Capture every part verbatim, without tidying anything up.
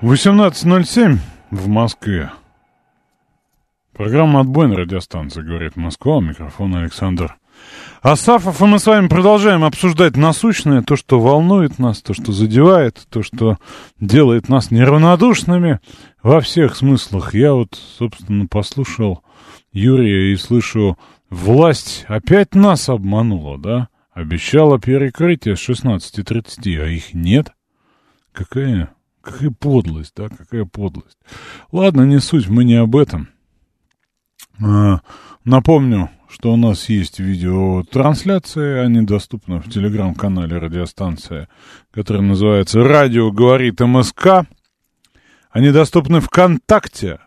восемнадцать ноль семь в Москве. Программа «Отбой» на радиостанции «Говорит Москва». Микрофон Александр Асафов. И мы с вами продолжаем обсуждать насущное, то, что волнует нас, то, что задевает, то, что делает нас неравнодушными во всех смыслах. Я вот, собственно, послушал Юрия и слышу, власть опять нас обманула, да? Обещала перекрытие с шестнадцати тридцати, а их нет. Какая, какая подлость, да? Какая подлость. Ладно, не суть, мы не об этом. Напомню, что у нас есть видеотрансляции, они доступны в телеграм-канале радиостанции, который называется «Радио говорит МСК». Они доступны ВКонтакте,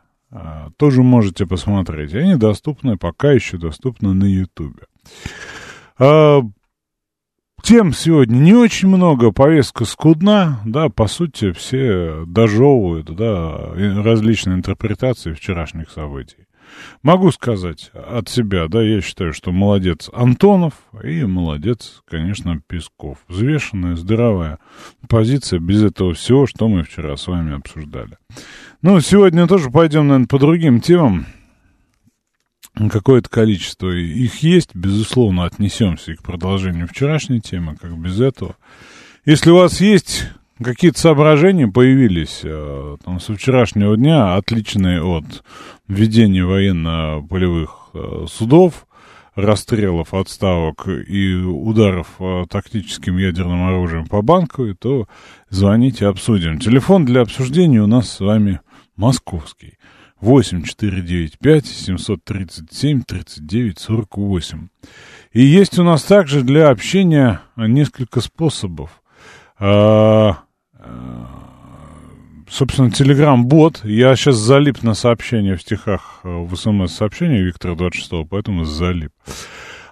тоже можете посмотреть. Они доступны, пока еще доступны на Ютубе. Тем сегодня не очень много, повестка скудна, да, по сути, все дожевывают, да, различные интерпретации вчерашних событий. Могу сказать от себя, да, я считаю, что молодец Антонов и молодец, конечно, Песков. Взвешенная, здоровая позиция без этого всего, что мы вчера с вами обсуждали. Ну, сегодня тоже пойдем, наверное, по другим темам. Какое-то количество их есть. Безусловно, отнесемся и к продолжению вчерашней темы, как без этого. Если у вас есть какие-то соображения появились там, со вчерашнего дня, отличные от введения военно-полевых судов, расстрелов, отставок и ударов тактическим ядерным оружием по Банковой, то звоните, обсудим. Телефон для обсуждения у нас с вами московский. восемь четыре девять пять семь три семь три девять сорок восемь. И есть у нас также для общения несколько способов. А, собственно, телеграм-бот. Я сейчас залип на сообщения в стихах в смс-сообщении Виктора двадцать шестого, поэтому залип.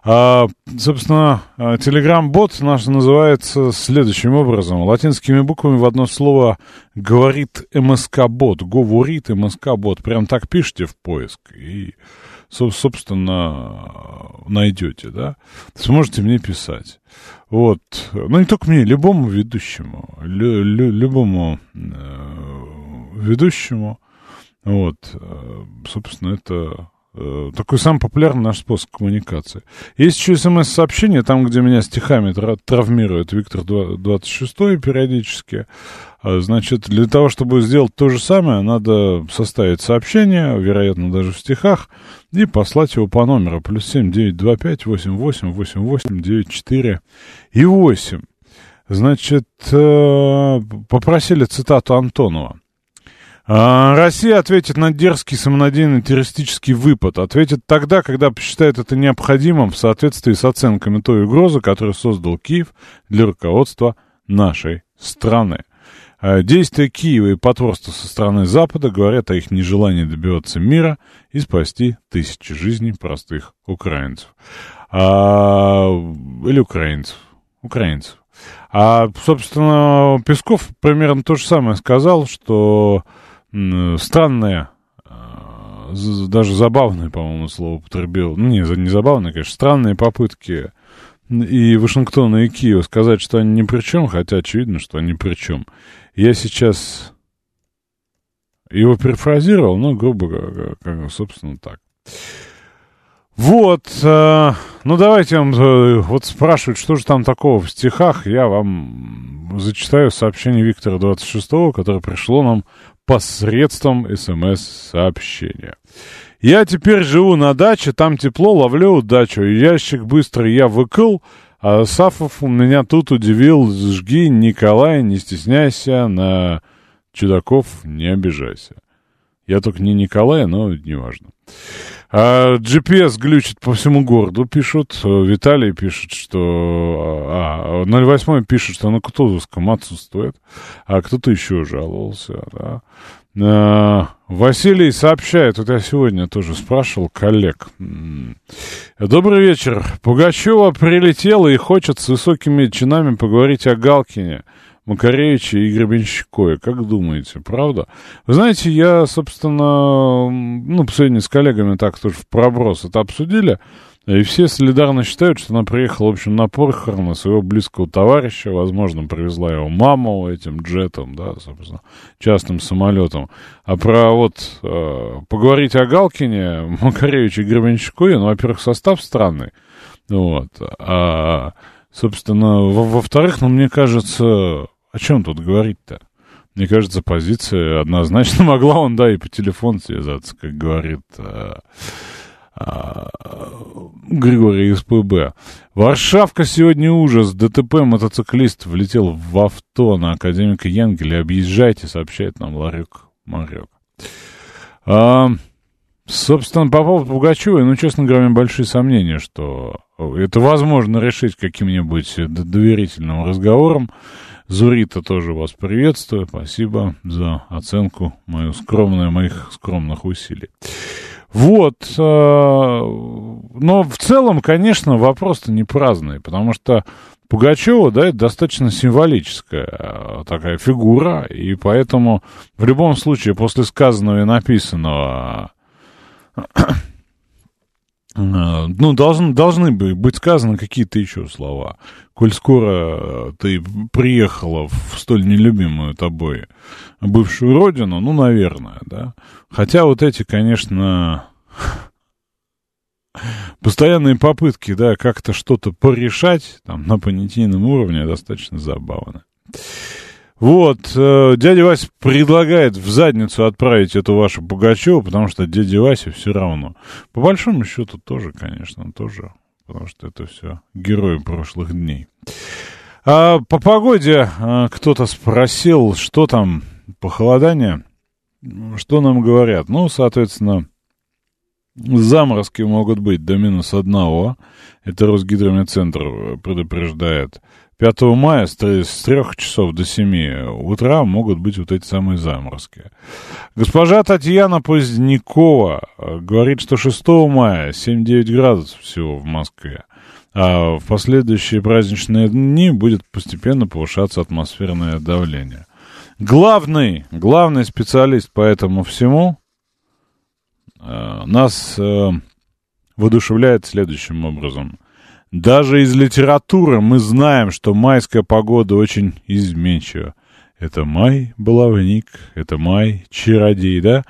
А, собственно, телеграм-бот наш называется следующим образом. Латинскими буквами в одно слово «говорит МСК-бот». «Говорит МСК-бот». Прям так пишите в поиск и, собственно, найдете, да? Сможете мне писать. Вот. Ну, не только мне, любому ведущему. Лю- лю- любому э- ведущему. Вот. Собственно, это... Такой самый популярный наш способ коммуникации. Есть еще смс-сообщение, там, где меня стихами травмирует Виктор двадцать шестой периодически. Значит, для того, чтобы сделать то же самое, надо составить сообщение, вероятно, даже в стихах, и послать его по номеру плюс семь девятьсот двадцать пять восемьдесят восемь восемьдесят восемь девяносто четыре и восемь. Значит, попросили цитату Антонова. Россия ответит на дерзкий самонадеянный террористический выпад. Ответит тогда, когда посчитает это необходимым в соответствии с оценками той угрозы, которую создал Киев для руководства нашей страны. Действия Киева и потворство со стороны Запада говорят о их нежелании добиваться мира и спасти тысячи жизней простых украинцев. А... Или украинцев. Украинцев. А, собственно, Песков примерно то же самое сказал, что... Странное, даже забавное, по-моему, слово употребил. Ну, не, не забавное, конечно. Странные попытки и Вашингтона, и Киева сказать, что они ни при чем, хотя очевидно, что они при чем. Я сейчас его перефразировал, но грубо, как, собственно, так. Вот. Ну, давайте вам вот спрашивать, что же там такого в стихах. Я вам зачитаю сообщение Виктора двадцать шестого, которое пришло нам посредством смс-сообщения. Я теперь живу на даче, там тепло, ловлю удачу. Ящик быстро я выкыл, а Асафов меня тут удивил. Жги, Николай, не стесняйся, на чудаков не обижайся. Я только не Николай, но неважно. А джи пи эс глючит по всему городу, пишут. Виталий пишет, что... А, ноль восемь пишет, что на Кутузовском отсутствует, а кто-то еще жаловался, да. Василий сообщает, вот я сегодня тоже спрашивал коллег. Добрый вечер. Пугачева прилетела и хочет с высокими чинами поговорить о Галкине, Макаревиче и Гребенщикове. Как думаете, правда? Вы знаете, я, собственно, ну, сегодня с коллегами так тоже в проброс это обсудили. И все солидарно считают, что она приехала, в общем, на похороны своего близкого товарища. Возможно, привезла его маму этим джетом, да, собственно, частным самолетом. А про вот э, поговорить о Галкине, Макаревиче и Гребенщикове, ну, во-первых, состав странный. Вот. А, собственно, во- во-вторых, ну, мне кажется, о чем тут говорить-то? Мне кажется, позиция однозначно могла он, да, и по телефону связаться, как говорит... Э, Григорий СПБ. Варшавка сегодня ужас. ДТП мотоциклист влетел в авто на академика Янгеля. Объезжайте, сообщает нам Ларек Марек. А, собственно, по поводу Пугачевой, ну, честно говоря, у меня большие сомнения, что это возможно решить каким-нибудь доверительным разговором. Зурита тоже вас приветствую. Спасибо за оценку мою скромную, моих скромных усилий. Вот, но в целом, конечно, вопрос-то не праздный, потому что Пугачева, да, это достаточно символическая такая фигура, и поэтому в любом случае после сказанного и написанного, ну, должны, должны быть сказаны какие-то еще слова, коль скоро ты приехала в столь нелюбимую тобой бывшую родину, ну, наверное, да. Хотя вот эти, конечно, постоянные попытки, да, как-то что-то порешать, там, на понятийном уровне достаточно забавно. Вот, дядя Вася предлагает в задницу отправить эту вашу Пугачеву, потому что дяде Васе все равно. По большому счету тоже, конечно, тоже, потому что это все герои прошлых дней. А по погоде кто-то спросил, что там похолодание, что нам говорят. Ну, соответственно, заморозки могут быть до минус одного. Это Росгидромедцентр предупреждает. пятого мая с трех часов до семи утра могут быть вот эти самые заморозки. Госпожа Татьяна Позднякова говорит, что шестого мая семь-девять градусов всего в Москве. А в последующие праздничные дни будет постепенно повышаться атмосферное давление. Главный, главный специалист по этому всему нас воодушевляет следующим образом. Даже из литературы мы знаем, что майская погода очень изменчива. Это май баловник, это май чародей, да?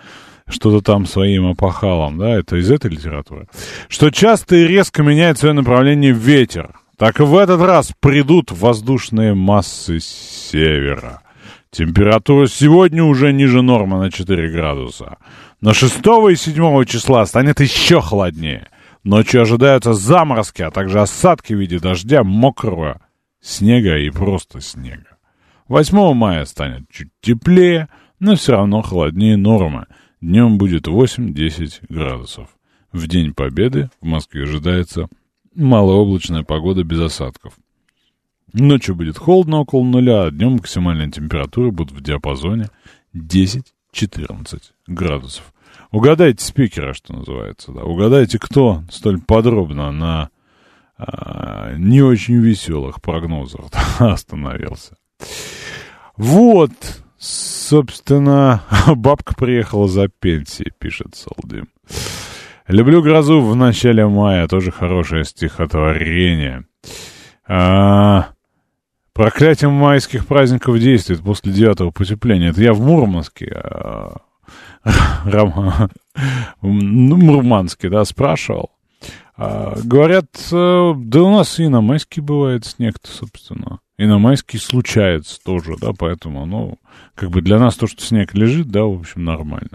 Что-то там своим опахалом, да? Это из этой литературы. Что часто и резко меняет свое направление ветер. Так и в этот раз придут воздушные массы с севера. Температура сегодня уже ниже нормы на четыре градуса. Но шестого и седьмого числа станет еще холоднее. Ночью ожидаются заморозки, а также осадки в виде дождя, мокрого снега и просто снега. восьмого мая станет чуть теплее, но все равно холоднее нормы. Днем будет восемь-десять градусов. В День Победы в Москве ожидается малооблачная погода без осадков. Ночью будет холодно около нуля, а днем максимальные температуры будут в диапазоне десять-четырнадцать градусов. Угадайте спикера, что называется, да. Угадайте, кто столь подробно на а, не очень веселых прогнозах остановился. Вот, собственно, бабка приехала за пенсией, пишет Солдим. Люблю грозу в начале мая, тоже хорошее стихотворение. А... Проклятие майских праздников действует после девятого потепления. Это я в Мурманске. А... Ром... Мурманский, да, спрашивал. А, говорят, да у нас и на майский бывает снег-то, собственно. И на майский случается тоже, да, поэтому, ну, как бы для нас то, что снег лежит, да, в общем, нормально.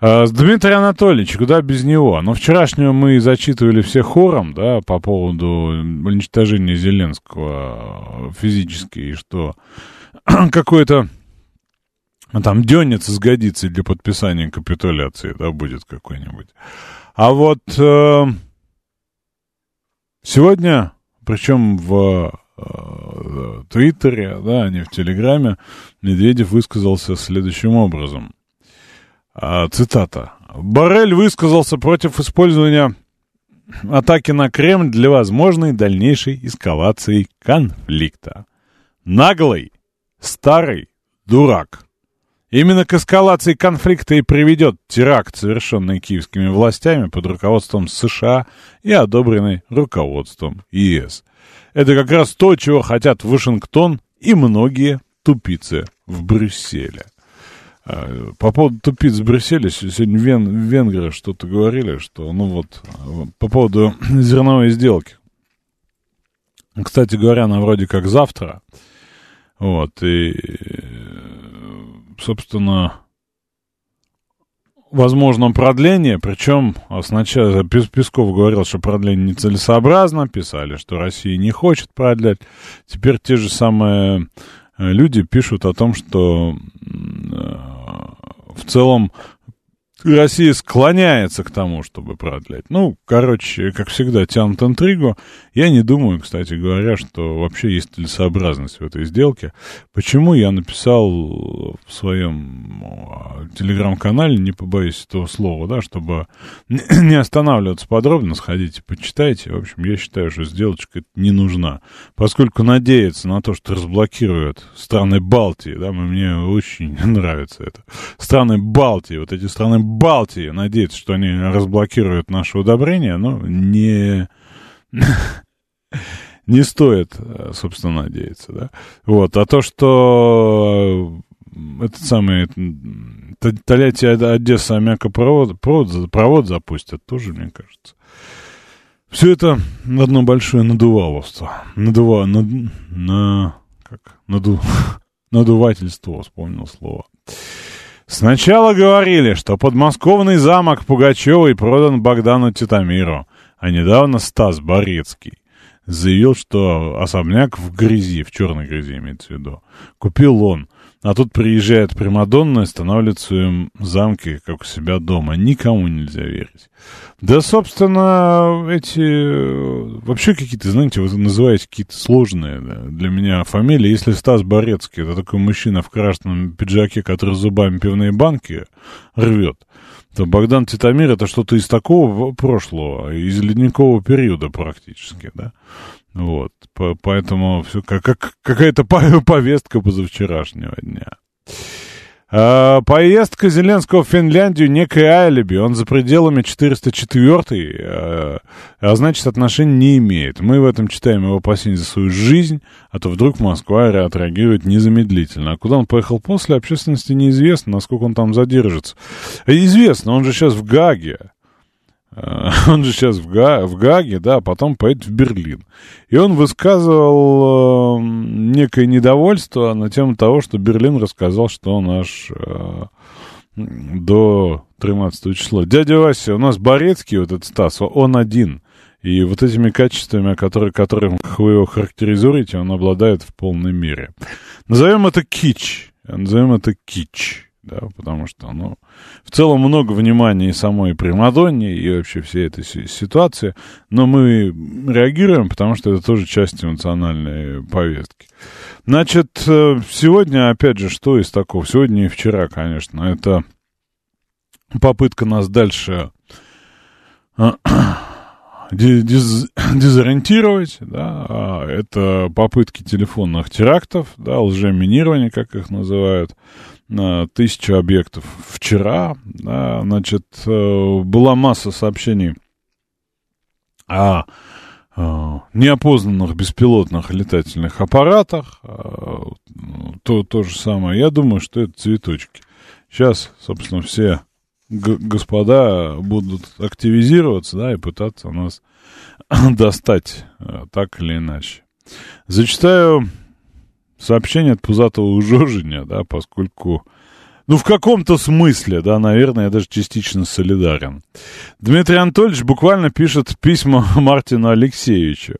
А, Дмитрий Анатольевич, куда без него? Но вчерашнего мы зачитывали все хором, да, по поводу уничтожения Зеленского физически, и что какое-то... Там дённица сгодится для подписания капитуляции, да, будет какой-нибудь. А вот э, сегодня, причем в э, в Твиттере, да, а не в Телеграме, Медведев высказался следующим образом. Цитата. «Боррель высказался против использования атаки на Кремль для возможной дальнейшей эскалации конфликта. Наглый, старый дурак. Именно к эскалации конфликта и приведет теракт, совершенный киевскими властями под руководством США и одобренный руководством ЕС. Это как раз то, чего хотят Вашингтон и многие тупицы в Брюсселе». По поводу тупиц в Брюсселе, сегодня вен, венгры что-то говорили, что, ну вот, по поводу зерновой сделки. Кстати говоря, она вроде как завтра. Вот, и, собственно, возможно продление, причем сначала Песков говорил, что продление нецелесообразно, писали, что Россия не хочет продлять. Теперь те же самые люди пишут о том, что в целом Россия склоняется к тому, чтобы продлять. Ну, короче, как всегда, тянут интригу. Я не думаю, кстати говоря, что вообще есть целесообразность в этой сделке. Почему я написал в своем телеграм-канале, не побоюсь этого слова, да, чтобы не останавливаться подробно, сходите, почитайте. В общем, я считаю, что сделочка не нужна, поскольку надеяться на то, что разблокируют страны Балтии, да, мне очень нравится это. Страны Балтии, вот эти страны Балтии, Балтии надеется, что они разблокируют наше удобрение, но не, не стоит, собственно, надеяться, да. Вот, а то, что этот самый Тольятти, Одесса, аммиакопровод провод, провод запустят, тоже, мне кажется. Все это одно большое надуваловство. Надува, над, на, как, наду, надувательство, вспомнил слово. Сначала говорили, что подмосковный замок Пугачевой продан Богдану Титомиру, а недавно Стас Борецкий заявил, что особняк в грязи, в черной грязи имеется в виду, купил он, а тут приезжает примадонна и становится в своем замке, как у себя дома. Никому нельзя верить. Да, собственно, эти вообще какие-то, знаете, вы называете какие-то сложные, да, для меня фамилии. Если Стас Борецкий, это такой мужчина в красном пиджаке, который зубами пивные банки рвет, то Богдан Титомир — это что-то из такого прошлого, из ледникового периода практически, да. Вот, по- поэтому все как, как, какая-то повестка позавчерашнего дня. А, поездка Зеленского в Финляндию — некое алиби. Он за пределами четыреста четвёртой, а, а значит, отношений не имеет. Мы в этом читаем его опасения за свою жизнь, а то вдруг Москва отреагирует незамедлительно. А куда он поехал после, общественности неизвестно, насколько он там задержится. Известно, он же сейчас в Гааге. Он же сейчас в, Га- в Гааге, да, а потом поедет в Берлин. И он высказывал э, некое недовольство на тему того, что Берлин рассказал, что он аж э, до тринадцатого числа. Дядя Вася, у нас Борецкий, вот этот Стас, он один. И вот этими качествами, которые, которым вы его характеризуете, он обладает в полной мере. Назовем это кич. Назовем это кич. Да, потому что, ну, в целом много внимания и самой примадонне, и вообще всей этой ситуации, но мы реагируем, потому что это тоже часть эмоциональной повестки. Значит, сегодня, опять же, что из такого? Сегодня и вчера, конечно, это попытка нас дальше Дез, дезориентировать, да, это попытки телефонных терактов, да, лжеминирование, как их называют, тысяча объектов вчера, да, значит, была масса сообщений о неопознанных беспилотных летательных аппаратах, то, то же самое, я думаю, что это цветочки. Сейчас, собственно, все господа будут активизироваться, да, и пытаться нас достать так или иначе. Зачитаю сообщение от пузатого Жожиня, да, поскольку, ну, в каком-то смысле, да, наверное, я даже частично солидарен. Дмитрий Анатольевич буквально пишет письма Мартину Алексеевичу.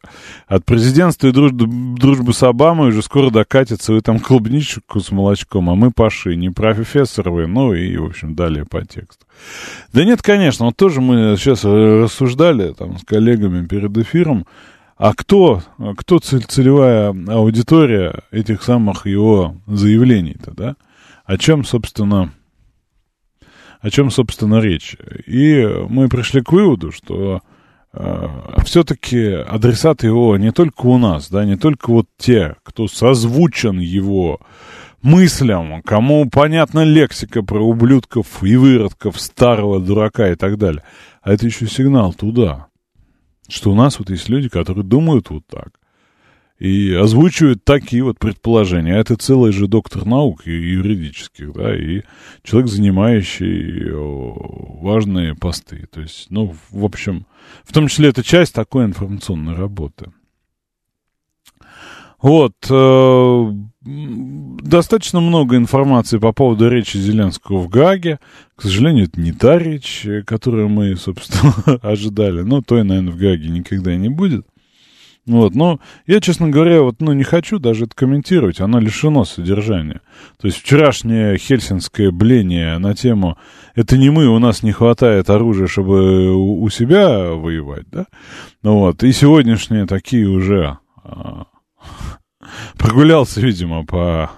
От президентства и дружбы, дружбы с Обамой уже скоро докатится, вы там клубничку с молочком, а мы паши, не профессоровые, ну и, в общем, далее по тексту. Да нет, конечно, вот тоже мы сейчас рассуждали там с коллегами перед эфиром, А кто, кто целевая аудитория этих самых его заявлений-то, да? О чем, собственно, о чем, собственно, речь? И мы пришли к выводу, что э, все-таки адресат его не только у нас, да, не только вот те, кто созвучен его мыслям, кому понятна лексика про ублюдков и выродков, старого дурака и так далее. А это еще сигнал туда, что у нас вот есть люди, которые думают вот так и озвучивают такие вот предположения. А это целый же доктор наук юридических, да, и человек, занимающий важные посты. То есть, ну, в общем, в том числе это часть такой информационной работы. Вот. Достаточно много информации по поводу речи Зеленского в Гааге. К сожалению, это не та речь, которую мы, собственно, ожидали. Ну, той, наверное, в Гааге никогда не будет. Вот. Но я, честно говоря, вот, ну, не хочу даже это комментировать. Оно лишено содержания. То есть вчерашнее хельсинское бление на тему «это не мы, у нас не хватает оружия, чтобы у себя воевать», да? Вот. И сегодняшние такие уже... Прогулялся, видимо, по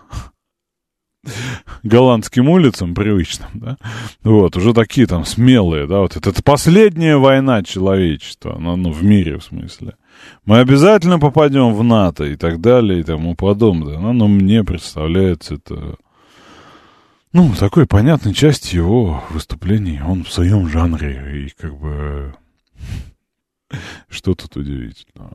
голландским улицам привычным, да, вот, уже такие там смелые, да, вот это, это последняя война человечества, ну, ну, в мире, в смысле. Мы обязательно попадем в НАТО и так далее и тому подобное, ну, но мне представляется это, ну, такой понятной части его выступлений, он в своем жанре, и как бы что тут удивительного.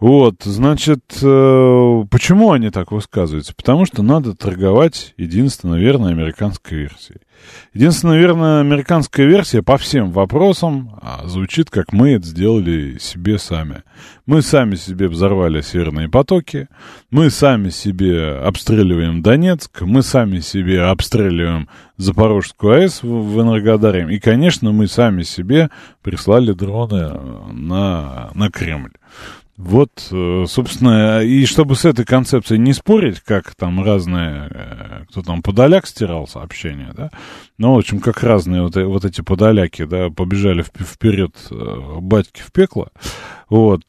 Вот, значит, почему они так высказываются? Потому что надо торговать единственно верной американской версией. Единственно верная американская версия по всем вопросам звучит, как мы это сделали себе сами. Мы сами себе взорвали северные потоки, мы сами себе обстреливаем Донецк, мы сами себе обстреливаем Запорожскую АЭС в Энергодаре, и, конечно, мы сами себе прислали дроны на, на Кремль. Вот, собственно, и чтобы с этой концепцией не спорить, как там разные, кто там, Подоляк стирал сообщения, да, ну, в общем, как разные вот, вот эти подоляки, да, побежали вперед батьки в пекло, вот,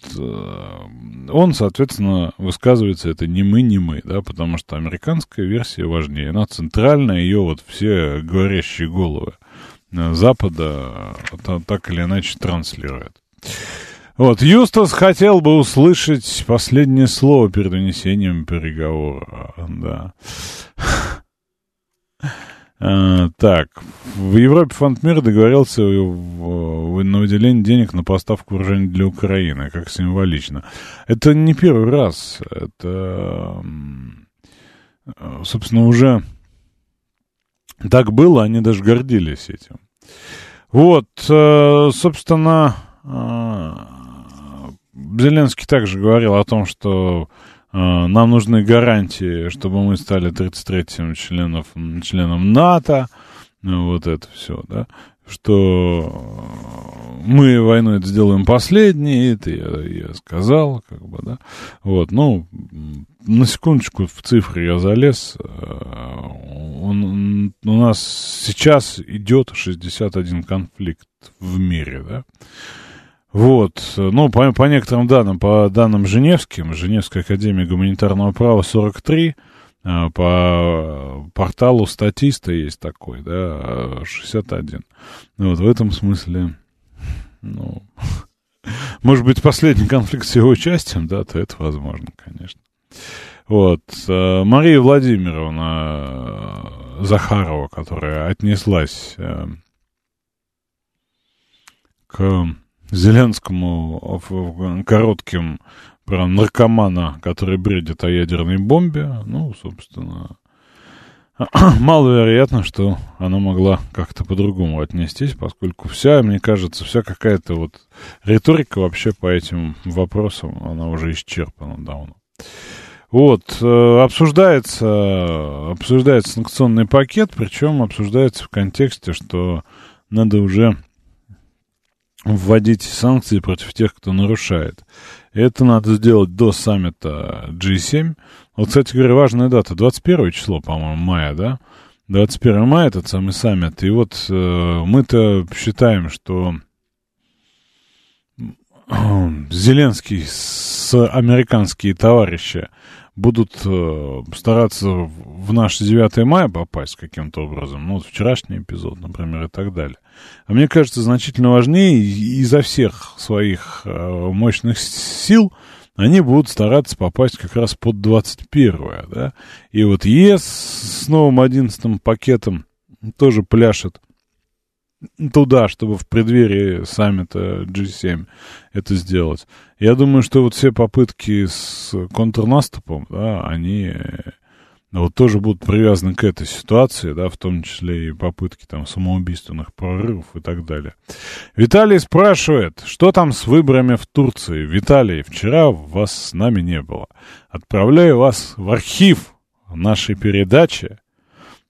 он, соответственно, высказывается, это не мы, не мы, да, потому что американская версия важнее, она центральная, ее вот все говорящие головы Запада так или иначе транслируют. Вот, Юстас хотел бы услышать последнее слово перед вынесением переговора, да. Так, в Европе Фонд мира договорился на выделение денег на поставку вооружений для Украины, как символично. Это не первый раз, это, собственно, уже так было, они даже гордились этим. Вот, собственно... Зеленский также говорил о том, что э, нам нужны гарантии, чтобы мы стали тридцать третьим членов, членом НАТО, вот это все, да, что мы войну это сделаем последней, это я, я сказал, как бы, да, вот, ну, на секундочку в цифры я залез, он, у нас сейчас идет шестьдесят один конфликт в мире, да. Вот, ну, по, по некоторым данным, по данным Женевским, Женевская академия гуманитарного права сорок три, по порталу Статиста есть такой, да, шестьдесят один. Вот, в этом смысле, ну, может быть, последний конфликт с его участием, да, то это возможно, конечно. Вот, Мария Владимировна Захарова, которая отнеслась к... Зеленскому коротким про наркомана, который бредит о ядерной бомбе, ну, собственно, маловероятно, что она могла как-то по-другому отнестись, поскольку вся, мне кажется, вся какая-то вот риторика вообще по этим вопросам, она уже исчерпана давно. Вот, обсуждается, обсуждается санкционный пакет, причем обсуждается в контексте, что надо уже... вводить санкции против тех, кто нарушает. Это надо сделать до саммита джи семь. Вот, кстати говоря, важная дата. двадцать первое число, по-моему, мая, да? двадцать первого мая этот самый саммит. И вот э, мы-то считаем, что Зеленский с американские товарищи будут э, стараться в наше девятое мая попасть каким-то образом, ну, вот вчерашний эпизод, например, и так далее. А мне кажется, значительно важнее, изо всех своих э, мощных сил они будут стараться попасть как раз под двадцать первое, да, и вот ЕС с новым одиннадцатым пакетом тоже пляшет туда, чтобы в преддверии саммита джи семь это сделать. Я думаю, что вот все попытки с контрнаступом, да, они вот тоже будут привязаны к этой ситуации, да, в том числе и попытки там самоубийственных прорывов и так далее. Виталий спрашивает, что там с выборами в Турции? Виталий, вчера вас с нами не было. Отправляю вас в архив нашей передачи,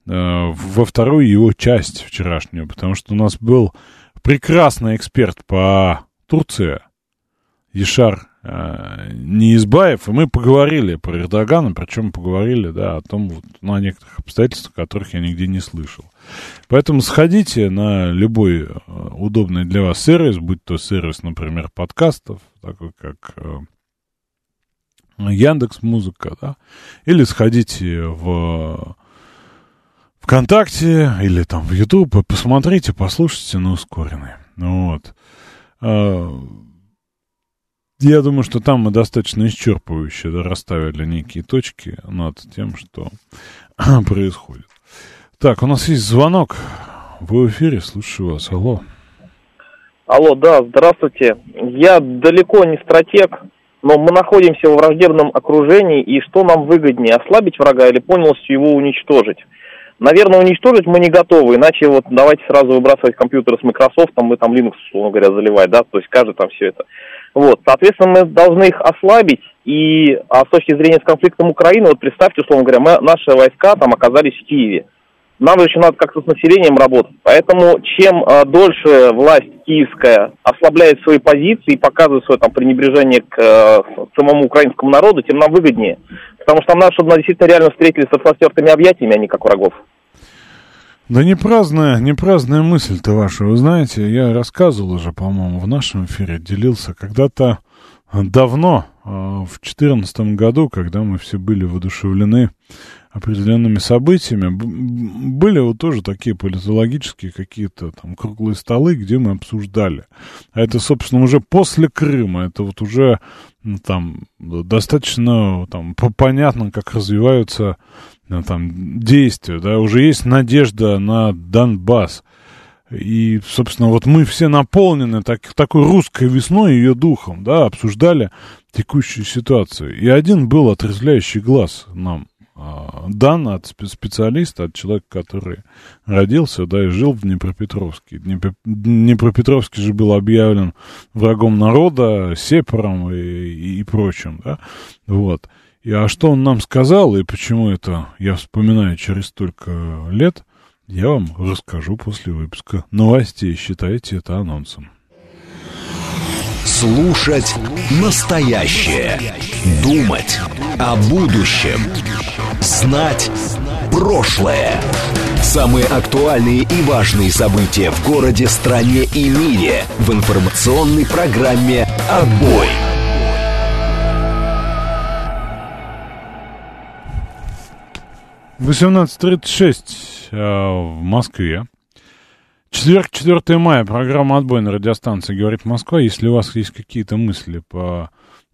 во вторую его часть вчерашнюю, потому что у нас был прекрасный эксперт по Турции, Ешар э, Неизбаев, и мы поговорили про Эрдогана, причем поговорили, да, о том, вот, ну, о некоторых обстоятельствах, которых я нигде не слышал. Поэтому сходите на любой удобный для вас сервис, будь то сервис, например, подкастов, такой как э, Яндекс.Музыка, да, или сходите в ВКонтакте или там в YouTube, посмотрите, послушайте на ускоренной. Вот. Я думаю, что там мы достаточно исчерпывающе, да, расставили некие точки над тем, что происходит. Так, у нас есть звонок. Вы в эфире, слушаю вас. Алло. Алло, да, здравствуйте. Я далеко не стратег, но мы находимся во враждебном окружении, и что нам выгоднее, ослабить врага или полностью его уничтожить? Наверное, уничтожить мы не готовы, иначе вот давайте сразу выбрасывать компьютеры с Microsoft, там, мы там Linux, условно говоря, заливать, да, то есть каждый там все это. Вот, соответственно, мы должны их ослабить, и а с точки зрения с конфликтом Украины, вот представьте, условно говоря, мы, наши войска там оказались в Киеве. Нам еще надо как-то с населением работать, поэтому чем а, дольше власть киевская ослабляет свои позиции и показывает свое там пренебрежение к, а, к самому украинскому народу, тем нам выгоднее. Потому что нам надо, чтобы нас действительно реально встретились со распростертыми объятиями, а не как врагов. Да не праздная, не праздная мысль-то ваша. Вы знаете, я рассказывал уже, по-моему, в нашем эфире, делился когда-то давно, в две тысячи четырнадцатом году, когда мы все были воодушевлены определенными событиями, были вот тоже такие политологические какие-то там круглые столы, где мы обсуждали. А это, собственно, уже после Крыма, это вот уже там достаточно там понятно, как развиваются там действия, да, уже есть надежда на Донбасс. И, собственно, вот мы все наполнены так, такой русской весной, ее духом, да, обсуждали текущую ситуацию. И один был отрезвляющий глаз нам э, дан от специалиста, от человека, который родился, да, и жил в Днепропетровске. Днепропетровский же был объявлен врагом народа, сепаром и, и, и прочим, да, вот. И, а что он нам сказал, и почему это, я вспоминаю, через столько лет, я вам расскажу после выпуска новостей. Считайте это анонсом. Слушать настоящее. Думать о будущем. Знать прошлое. Самые актуальные и важные события в городе, стране и мире в информационной программе «Отбой». восемнадцать тридцать шесть в Москве. Четверг, четвёртое мая. Программа «Отбой» на радиостанции «Говорит Москва». Если у вас есть какие-то мысли по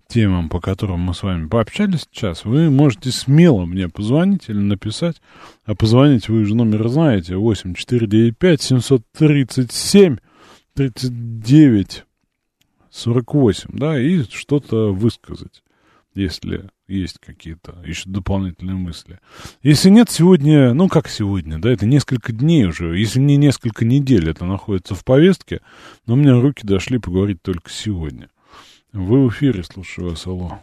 темам, по которым мы с вами пообщались сейчас, вы можете смело мне позвонить или написать. А позвонить вы уже номер знаете. восемь четыре девять семь три семь три девять сорок восемь. Да, и что-то высказать, если есть какие-то еще дополнительные мысли. Если нет, сегодня, ну как сегодня, да, это несколько дней уже, если не несколько недель это находится в повестке, но у меня руки дошли поговорить только сегодня. Вы в эфире, слушаю вас, алло.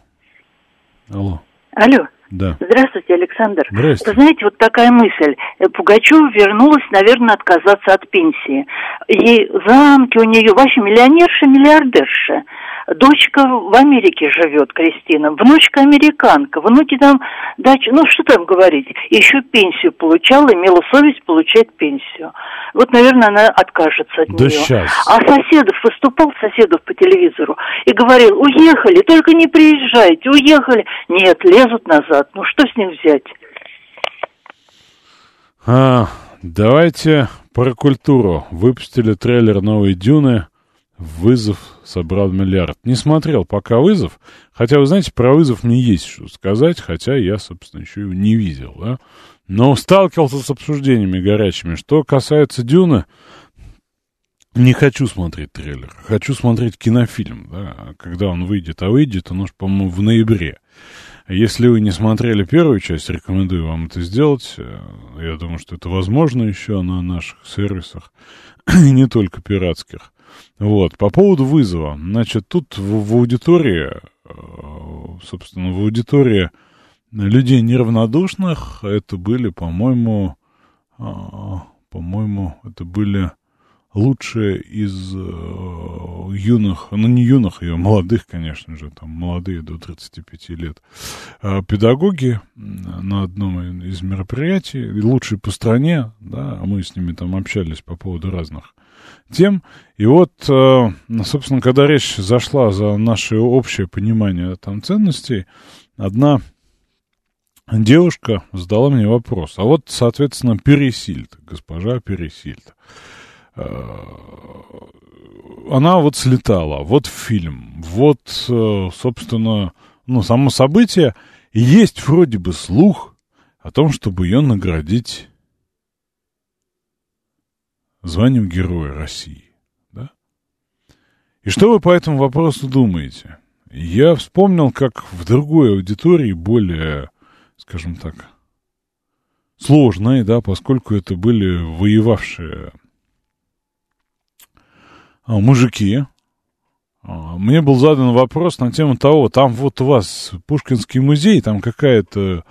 Алло. Алло. Да. Здравствуйте, Александр. Здравствуйте. Вы знаете, вот такая мысль. Пугачева вернулась, наверное, отказаться от пенсии. Ей замки у нее, вообще миллионерша, миллиардерша. дочка в Америке живет, Кристина, внучка американка, внуки там дача, ну что там говорить, еще пенсию получала, имела совесть получать пенсию. Вот, наверное, она откажется от да нее. Сейчас. А Соседов выступал, Соседов по телевизору, и говорил, уехали, только не приезжайте, уехали. Нет, лезут назад, ну что с них взять? А, давайте про культуру. Выпустили трейлер новой «Дюны». «Вызов» собрал миллиард. Не смотрел пока «Вызов». Хотя, вы знаете, про «Вызов» мне есть что сказать, хотя я, собственно, еще его не видел, да? Но сталкивался с обсуждениями горячими. Что касается «Дюны», не хочу смотреть трейлер. Хочу смотреть кинофильм, да? Когда он выйдет. А выйдет он уж, по-моему, в ноябре. Если вы не смотрели первую часть, рекомендую вам это сделать. Я думаю, что это возможно еще на наших сервисах, не только пиратских. Вот. По поводу «Вызова». Значит, тут в, в аудитории, собственно, в аудитории людей неравнодушных это были, по-моему, по-моему, это были лучшие из юных, ну, не юных, а молодых, конечно же, там, молодые до тридцати пяти лет, педагоги на одном из мероприятий, лучшие по стране, да, мы с ними там общались по поводу разных тем. И вот, собственно, когда речь зашла за наше общее понимание там ценностей, одна девушка задала мне вопрос. А вот, соответственно, Пересильд, госпожа Пересильд, она вот слетала, вот фильм, вот, собственно, ну, само событие. И есть вроде бы слух о том, чтобы ее наградить званием Героя России, да? И что вы по этому вопросу думаете? Я вспомнил, как в другой аудитории, более, скажем так, сложной, да, поскольку это были воевавшие мужики, мне был задан вопрос на тему того, там вот у вас Пушкинский музей, там какая-то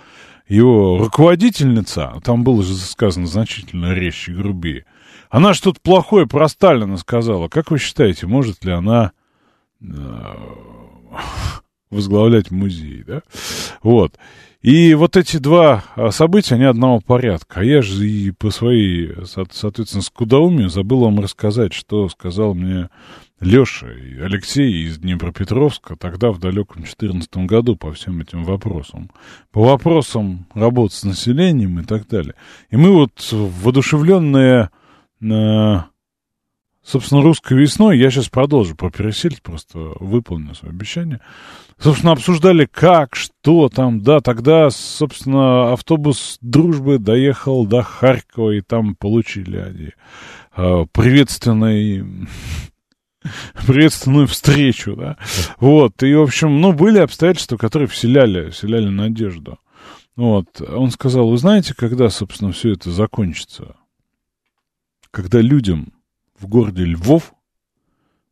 его руководительница, там было же сказано значительно резче, грубее, она что-то плохое про Сталина сказала. Как вы считаете, может ли она возглавлять музей, да? Вот. И вот эти два события, они одного порядка. А я же и по своей, соответственно, скудоумию забыл вам рассказать, что сказал мне Леша и Алексей из Днепропетровска тогда, в далеком четырнадцатом году, по всем этим вопросам. По вопросам работы с населением и так далее. И мы вот воодушевленные, собственно, «Русской весной», я сейчас продолжу про Пересильд, просто выполню свое обещание. Собственно, обсуждали, как, что там, да, тогда, собственно, автобус дружбы доехал до Харькова, и там получили они э, приветственный... приветственную встречу, да. Вот, и, в общем, ну, были обстоятельства, которые вселяли, вселяли надежду. Вот, он сказал, вы знаете, когда, собственно, все это закончится? Когда людям в городе Львов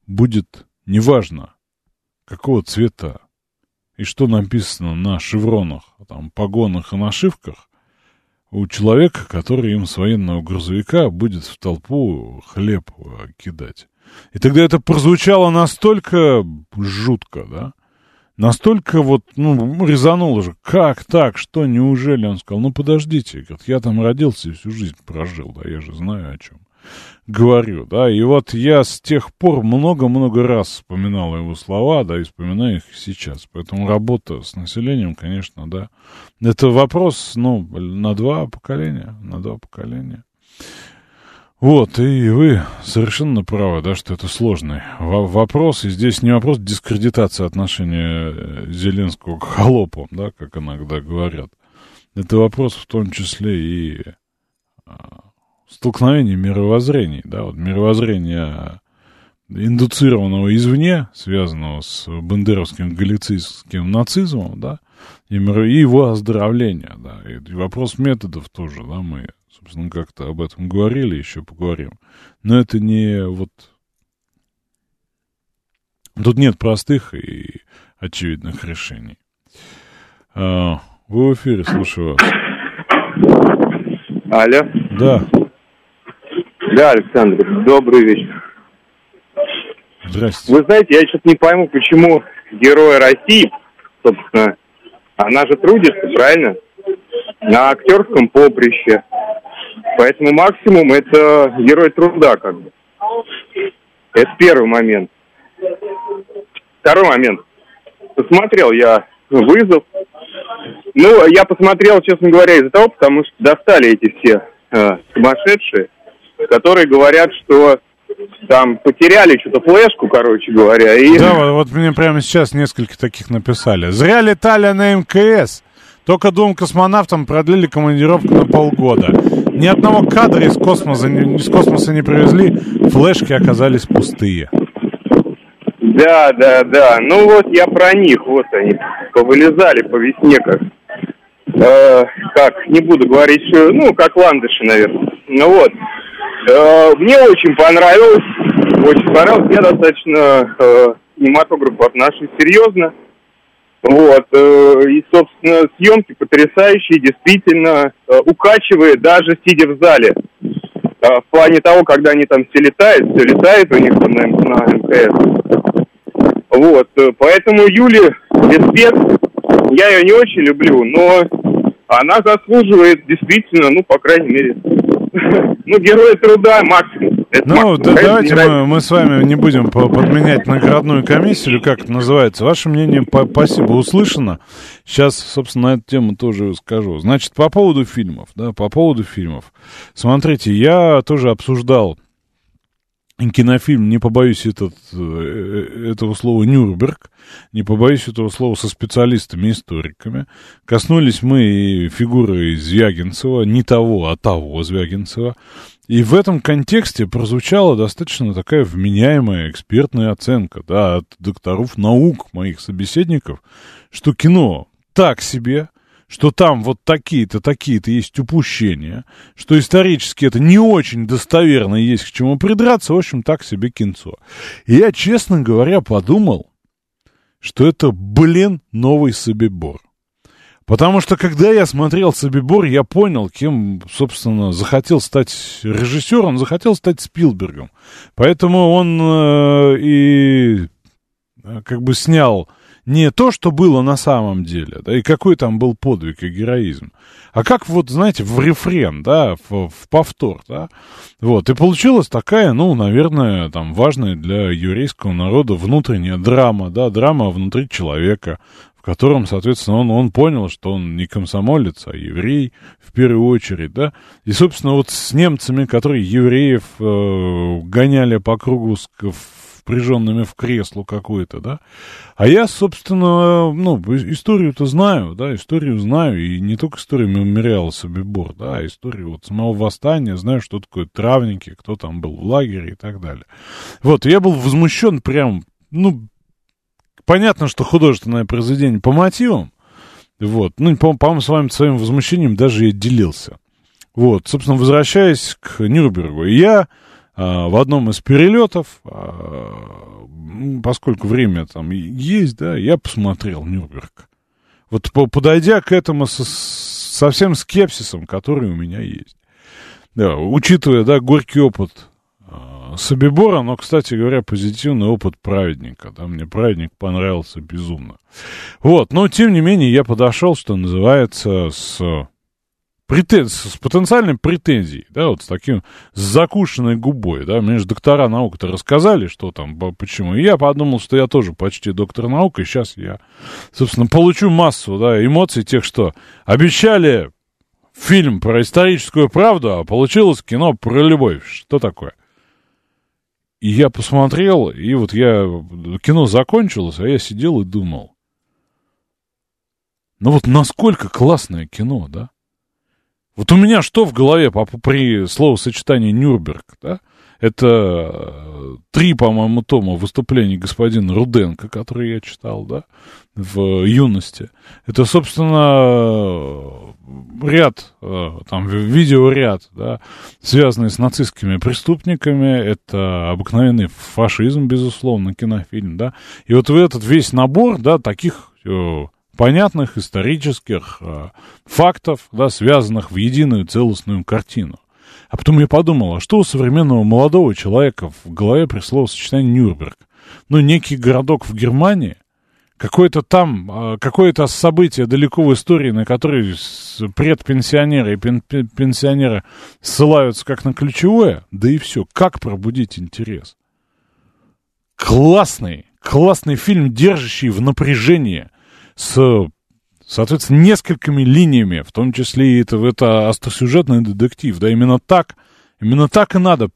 будет неважно, какого цвета и что написано на шевронах, там, погонах и нашивках, у человека, который им с военного грузовика будет в толпу хлеб кидать. И тогда это прозвучало настолько жутко, да, настолько вот, ну, резануло же, как так, что, неужели? Он сказал, ну, подождите, говорит, я там родился и всю жизнь прожил, да, я же знаю, о чем говорю, да, и вот я с тех пор много-много раз вспоминал его слова, да, и вспоминаю их сейчас, поэтому работа с населением, конечно, да, это вопрос, ну, на два поколения, на два поколения. Вот, и вы совершенно правы, да, что это сложный вопрос, и здесь не вопрос дискредитации отношения Зеленского к холопам, да, как иногда говорят, это вопрос в том числе и столкновение мировоззрений, да, вот мировоззрение индуцированного извне, связанного с бандеровским галицийским нацизмом, да, и его оздоровление, да, и вопрос методов тоже, да, мы, собственно, как-то об этом говорили, еще поговорим, но это не вот... Тут нет простых и очевидных решений. Вы в эфире, слушаю вас. Алло. Да. Да, Александр, добрый вечер. Здравствуйте. Вы знаете, я сейчас не пойму, почему герои России, собственно, она же трудится, правильно, на актерском поприще. Поэтому максимум это герой труда, как бы. Это первый момент. Второй момент. Посмотрел я вызов. Ну, я посмотрел, честно говоря, из-за того, потому что достали эти все э, сумасшедшие, которые говорят, что там потеряли что-то флешку, короче говоря. И... Да, вот, вот мне прямо сейчас несколько таких написали. Зря летали на МКС. Только двум космонавтам продлили командировку на полгода. Ни одного кадра из космоса, из космоса не привезли, флешки оказались пустые. Да, да, да. Ну вот я про них, вот они повылезали по весне как. Э, как, не буду говорить, что, ну, как ландыши, наверное. Ну вот. Э, мне очень понравилось, очень понравилось. Я достаточно э, к кинематографу отношусь серьезно. Вот, и, собственно, съемки потрясающие, действительно, укачивает даже сидя в зале. В плане того, когда они там все летают, все летает у них на, на МКС. Вот, поэтому Юле респект, я ее не очень люблю, но она заслуживает действительно, ну, по крайней мере, ну, героя труда максимум. Это ну, да, давайте мы, мы с вами не будем подменять наградную комиссию, или как это называется. Ваше мнение, спасибо, услышано. Сейчас, собственно, на эту тему тоже скажу. Значит, по поводу фильмов, да, по поводу фильмов. Смотрите, я тоже обсуждал кинофильм, не побоюсь этот, этого слова, «Нюрнберг», не побоюсь этого слова, со специалистами, историками. Коснулись мы и фигуры Звягинцева, не того, а того Звягинцева. И в этом контексте прозвучала достаточно такая вменяемая экспертная оценка, да, от докторов наук, моих собеседников, что кино так себе, что там вот такие-то, такие-то есть упущения, что исторически это не очень достоверно, есть к чему придраться, в общем, так себе кинцо. И я, честно говоря, подумал, что это, блин, новый Собибор. Потому что, когда я смотрел «Собибор», я понял, кем, собственно, захотел стать режиссером, захотел стать Спилбергом. Поэтому он э, и как бы снял не то, что было на самом деле, да, и какой там был подвиг и героизм, а как вот, знаете, в рефрен, да, в, в повтор, да, вот. И получилась такая, ну, наверное, там, важная для еврейского народа внутренняя драма, да, драма внутри человека, в котором, соответственно, он, он понял, что он не комсомолец, а еврей в первую очередь, да. И, собственно, вот с немцами, которые евреев э, гоняли по кругу с, впряженными в кресло какое-то, да. А я, собственно, ну, историю-то знаю, да, историю знаю, и не только историю мемориала Собибор, да, историю вот самого восстания, знаю, что такое травники, кто там был в лагере и так далее. Вот, я был возмущен прям, ну, понятно, что художественное произведение по мотивам, вот, ну, по-моему, с вами своим возмущением даже я делился. Вот, собственно, возвращаясь к Нюрнбергу, я а, в одном из перелетов, а, поскольку время там есть, да, я посмотрел Нюрнберг. Вот подойдя к этому со, со всем скепсисом, который у меня есть, да, учитывая, да, горький опыт Собибора, но, кстати говоря, позитивный опыт праведника. Да, мне праведник понравился безумно. Вот, но, тем не менее, я подошел, что называется, с, претенз... с потенциальной претензией, да, вот с таким, с закушенной губой, да. Мне же доктора наук-то рассказали, что там, почему. И я подумал, что я тоже почти доктор наук, и сейчас я, собственно, получу массу, да, эмоций тех, что обещали фильм про историческую правду, а получилось кино про любовь. Что такое? И я посмотрел, и вот я... Кино закончилось, а я сидел и думал. Ну вот насколько классное кино, да? Вот у меня что в голове при словосочетании «Нюрнберг», да? Это три, по-моему, тома выступлений господина Руденко, которые я читал, да, в юности. Это, собственно, ряд, там, видеоряд, да, связанный с нацистскими преступниками. Это обыкновенный фашизм, безусловно, кинофильм, да. И вот этот весь набор, да, таких... понятных исторических э, фактов, да, связанных в единую целостную картину. А потом я подумал, а что у современного молодого человека в голове при словосочетании «Нюрнберг»? ну, некий городок в Германии, какое-то там, какое-то событие далеко в истории, на которое предпенсионеры и пен, пенсионеры ссылаются как на ключевое, да и все. Как пробудить интерес? Классный, классный фильм, держащий в напряжении с, соответственно, несколькими линиями, в том числе и это, это остросюжетный детектив, да, именно так, именно так и надо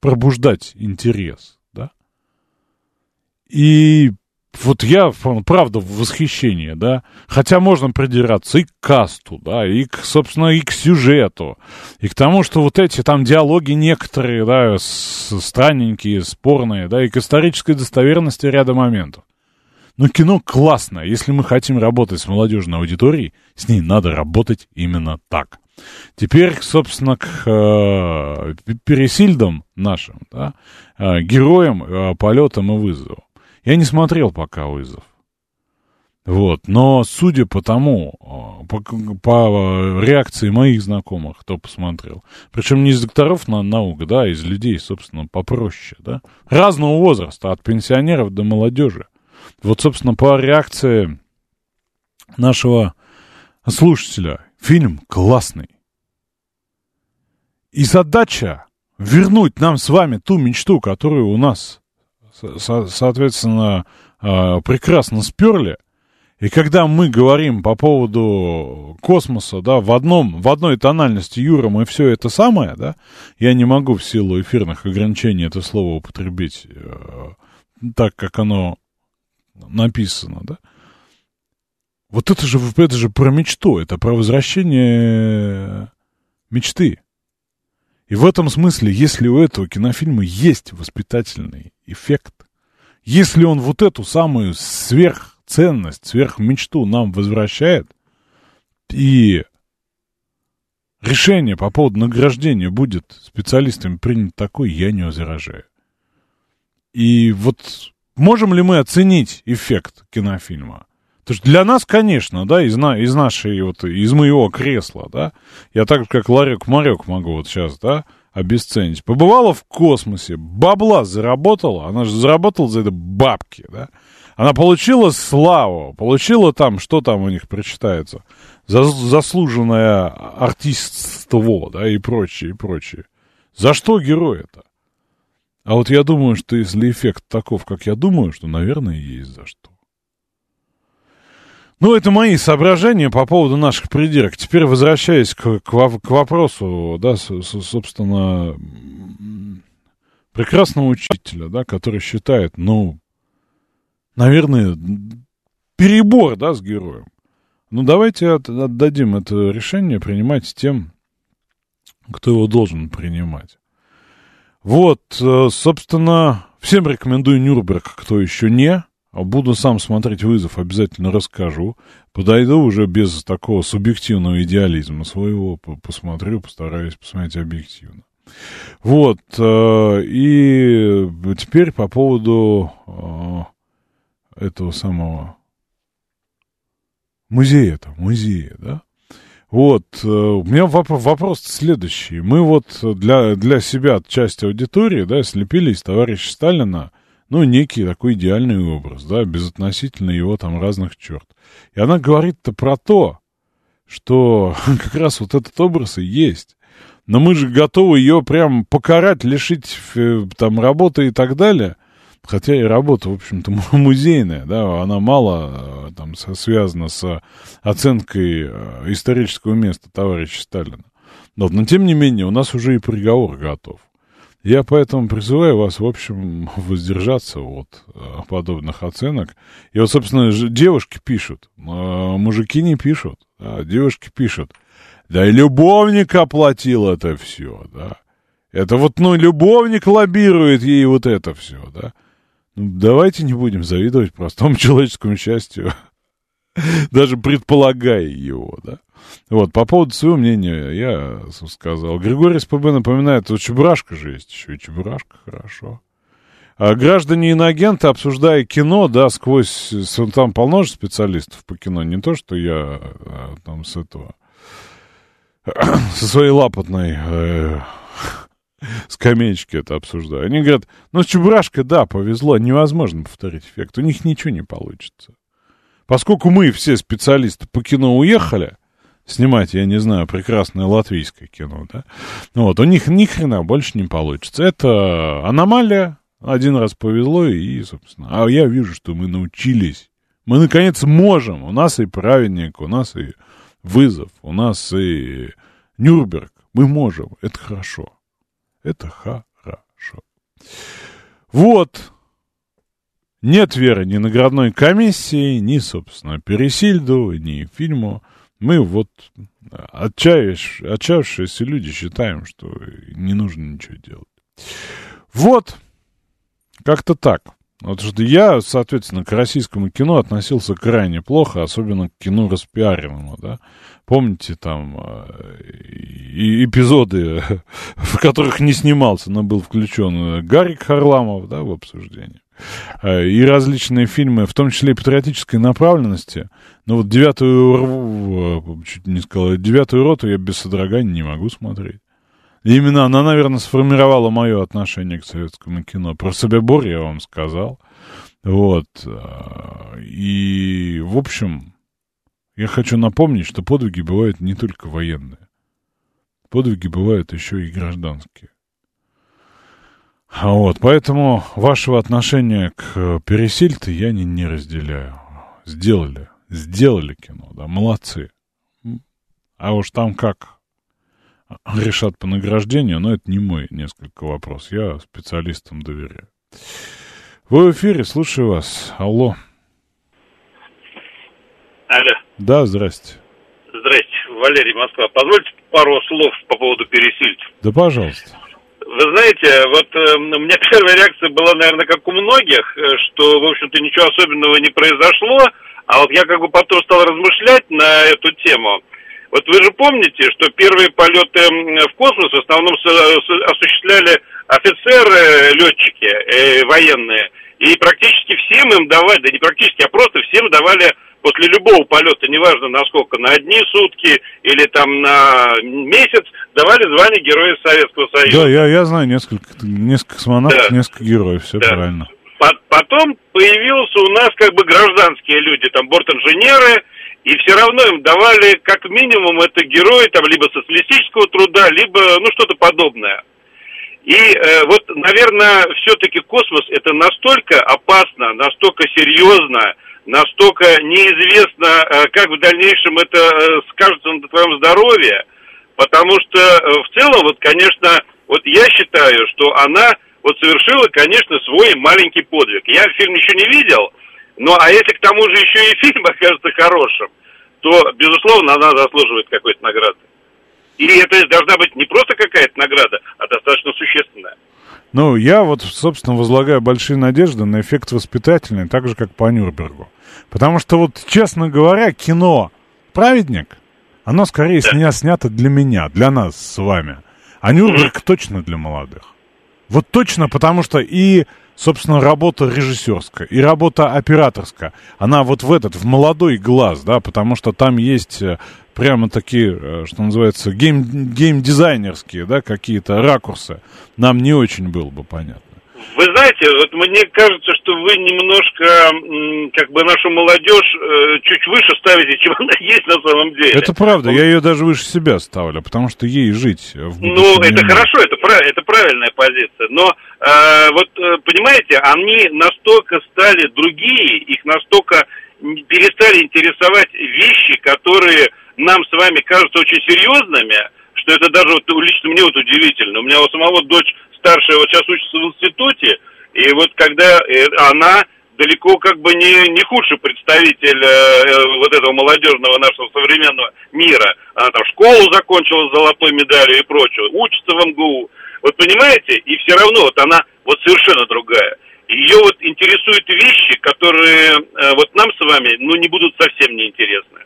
пробуждать интерес, да. И вот я, правда, в восхищении, да, хотя можно придираться и к касту, да, и, к, собственно, и к сюжету, и к тому, что вот эти там диалоги некоторые, да, странненькие, спорные, да, и к исторической достоверности ряда моментов. Но кино классное, если мы хотим работать с молодежной аудиторией, с ней надо работать именно так. Теперь, собственно, к э, пересильдам нашим, да, э, героям, э, полетам и вызову. Я не смотрел пока «Вызов». Вот. Но судя по тому, по, по реакции моих знакомых, кто посмотрел, причем не из докторов на, наук, да, а из людей, собственно, попроще, да, разного возраста, от пенсионеров до молодежи. Вот, собственно, по реакции нашего слушателя, фильм классный. И задача вернуть нам с вами ту мечту, которую у нас... соответственно, прекрасно сперли. И когда мы говорим по поводу космоса, да, в, одном, в одной тональности Юром и все это самое, да, я не могу в силу эфирных ограничений это слово употребить так, как оно написано, да. Вот это же, это же про мечту, это про возвращение мечты. И в этом смысле, если у этого кинофильма есть воспитательный эффект, если он вот эту самую сверхценность, сверхмечту нам возвращает, и решение по поводу награждения будет специалистами принято такое, я не возражаю. И вот можем ли мы оценить эффект кинофильма? Потому что для нас, конечно, да, из, на, из нашей, вот, из моего кресла, да, я так же, как ларек-марек могу вот сейчас, да, обесценить. Побывала в космосе, бабла заработала, она же заработала за это бабки, да. Она получила славу, получила там, что там у них прочитается, заслуженное артистство, да, и прочее, и прочее. За что герой-то? А вот я думаю, что если эффект таков, как я думаю, что, наверное, есть за что. Ну, это мои соображения по поводу наших придирок. Теперь, возвращаясь к, к, к вопросу, да, с, с, собственно, прекрасного учителя, да, который считает, ну, наверное, перебор, да, с героем. Ну, давайте от, отдадим это решение принимать тем, кто его должен принимать. Вот, собственно, всем рекомендую «Нюрнберг», кто еще не... Буду сам смотреть «Вызов», обязательно расскажу. Подойду уже без такого субъективного идеализма своего, посмотрю, постараюсь посмотреть объективно. Вот, и теперь по поводу этого самого музея-то, музея, да? Вот, у меня вопрос, вопрос следующий. Мы вот для, для себя, часть аудитории, да, слепили из товарища Сталина, ну, некий такой идеальный образ, да, безотносительно его там разных черт. И она говорит-то про то, что как раз вот этот образ и есть. Но мы же готовы ее прям покарать, лишить там работы и так далее. Хотя и работа, в общем-то, музейная, да, она мало там связана с оценкой исторического места товарища Сталина. Но, но тем не менее, у нас уже и приговор готов. Я поэтому призываю вас, в общем, воздержаться от подобных оценок. И вот, собственно, девушки пишут, мужики не пишут, а девушки пишут. Да и любовник оплатил это все, да. Это вот, ну, любовник лоббирует ей вот это все, да. Ну, давайте не будем завидовать простому человеческому счастью, даже предполагая его, да. Вот, по поводу своего мнения я сказал. Григорий СПБ напоминает, вот Чебурашка же есть еще, и Чебурашка, хорошо. А граждане иноагенты, обсуждая кино, да, сквозь... Там полно же специалистов по кино, не то, что я там с этого... Со своей лапотной э, скамеечки это обсуждаю. Они говорят, ну, с Чебурашкой, да, повезло, невозможно повторить эффект, у них ничего не получится. Поскольку мы все специалисты по кино уехали снимать, я не знаю, прекрасное латвийское кино, да, вот, у них ни хрена больше не получится. Это аномалия, один раз повезло, и, собственно, а я вижу, что мы научились. Мы, наконец, можем. У нас и праведник, у нас и вызов, у нас и Нюрнберг. Мы можем. Это хорошо. Это хорошо. Вот. Нет веры ни наградной комиссии, ни, собственно, Пересильду, ни фильму. Мы вот, отчаявшиеся люди, считаем, что не нужно ничего делать. Вот. Как-то так. Вот что я, соответственно, к российскому кино относился крайне плохо, особенно к кино распиаренному, да. Помните, там, э, эпизоды, в которых не снимался, но был включен Гарик Харламов, да, в обсуждении. И различные фильмы, в том числе и патриотической направленности. Но вот девятую, чуть не сказал, девятую роту я без содрогания не могу смотреть. И именно она, наверное, сформировала мое отношение к советскому кино. Про Собибор я вам сказал. Вот. И, в общем, я хочу напомнить, что подвиги бывают не только военные. Подвиги бывают еще и гражданские. Вот. Поэтому вашего отношения к Пересильду я не, не разделяю. Сделали. Сделали кино, да. Молодцы. А уж там как... решат по награждению, но это не мой несколько вопрос. Я специалистам доверяю. Вы в эфире, слушаю вас. Алло. Алло. Да, здрасте. Здрасте, Валерий, Москва. Позвольте пару слов по поводу Пересильда. Да, пожалуйста. Вы знаете, вот э, у меня первая реакция была, наверное, как у многих, что, в общем-то, ничего особенного не произошло, а вот я как бы потом стал размышлять на эту тему. Вот вы же помните, что первые полеты в космос в основном осуществляли офицеры, летчики, военные. И практически всем им давали, да не практически, а просто всем давали после любого полета, неважно насколько, на одни сутки или там на месяц, давали звание Героя Советского Союза. Да, я, я знаю несколько, несколько космонавтов, да. Несколько героев, все да. Правильно. Потом появился у нас как бы гражданские люди, там бортинженеры. И все равно им давали, как минимум, это герои, там, либо социалистического труда, либо, ну, что-то подобное. И э, вот, наверное, все-таки космос – это настолько опасно, настолько серьезно, настолько неизвестно, э, как в дальнейшем это э, скажется на твоем здоровье, потому что э, в целом, вот, конечно, вот я считаю, что она вот совершила, конечно, свой маленький подвиг. Я фильм еще не видел. Ну, а если к тому же еще и фильм окажется хорошим, то, безусловно, она заслуживает какой-то награды. И это должна быть не просто какая-то награда, а достаточно существенная. Ну, я вот, собственно, возлагаю большие надежды на эффект воспитательный, так же, как по Нюрнбергу. Потому что, вот, честно говоря, кино «Праведник», оно скорее да. снято для меня, для нас с вами. А Нюрнберг mm-hmm. точно для молодых. Вот точно, потому что и... собственно, работа режиссерская и работа операторская, она вот в этот, в молодой глаз, да, потому что там есть прямо такие, что называется, гейм, геймдизайнерские, да, какие-то ракурсы. Нам не очень было бы понятно. Вы знаете, вот мне кажется, что вы немножко, как бы, нашу молодежь чуть выше ставите, чем она есть на самом деле. Это правда, я ее даже выше себя ставлю, потому что ей жить в будущем. Ну, это хорошо, это, это правильная позиция, но э, вот, понимаете, они настолько стали другие, их настолько перестали интересовать вещи, которые нам с вами кажутся очень серьезными, что это даже вот, лично мне вот удивительно. У меня у самого дочь старшая вот сейчас учится в институте, и вот когда она далеко как бы не, не худший представитель э, вот этого молодежного нашего современного мира. Она там школу закончила с золотой медалью и прочее, учится в эм гэ у. Вот понимаете, и все равно вот она вот совершенно другая. Ее вот интересуют вещи, которые э, вот нам с вами, ну, не будут совсем неинтересны.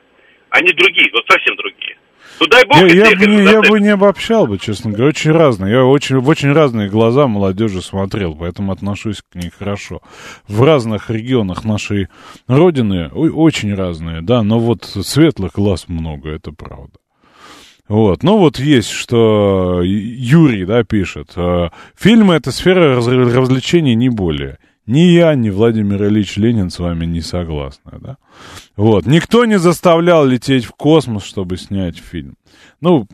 Они другие, вот совсем другие. Бог, я, я, бы не, я бы не обобщал бы, честно говоря, очень разные. Я очень, в очень разные глаза молодежи смотрел, поэтому отношусь к ней хорошо. В разных регионах нашей Родины очень разные, да, но вот светлых глаз много, это правда. Вот. Ну, вот есть, что Юрий, да, пишет. Фильмы — это сфера раз- развлечений, не более. Ни я, ни Владимир Ильич Ленин с вами не согласны, да? Вот. Никто не заставлял лететь в космос, чтобы снять фильм. Ну,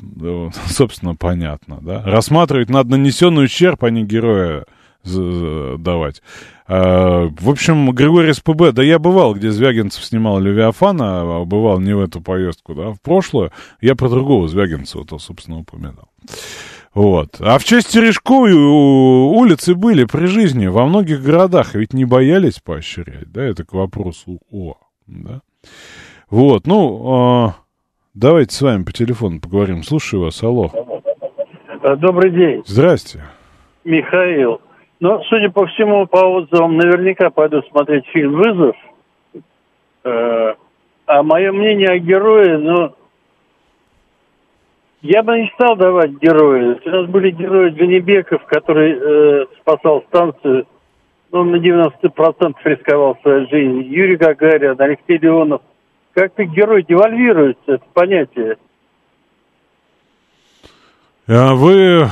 собственно, понятно, да? Рассматривать надо нанесенный ущерб, а не героя давать. В общем, Григорий СПБ, да я бывал, где Звягинцев снимал «Левиафана», а бывал не в эту поездку, да, в прошлую. Я про другого Звягинцева-то, собственно, упоминал. Вот. А в честь Терешковой улицы были при жизни во многих городах, ведь не боялись поощрять, да, это к вопросу о, да. Вот, ну, давайте с вами по телефону поговорим. Слушаю вас, алло. Добрый день. Здрасте. Михаил. Ну, судя по всему, по отзывам, наверняка пойду смотреть фильм «Вызов». Э-э- а мое мнение о герое, ну, я бы не стал давать героя. У нас были герои Джанибеков, который спасал станцию. Он на девяносто процентов рисковал своей жизнью. Юрий Гагарин, Алексей Леонов. Как-то герой девальвируется, это понятие. Вы,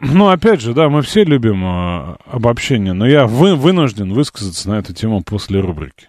ну, опять же, да, мы все любим э, обобщение, но я вы, вынужден высказаться на эту тему после рубрики.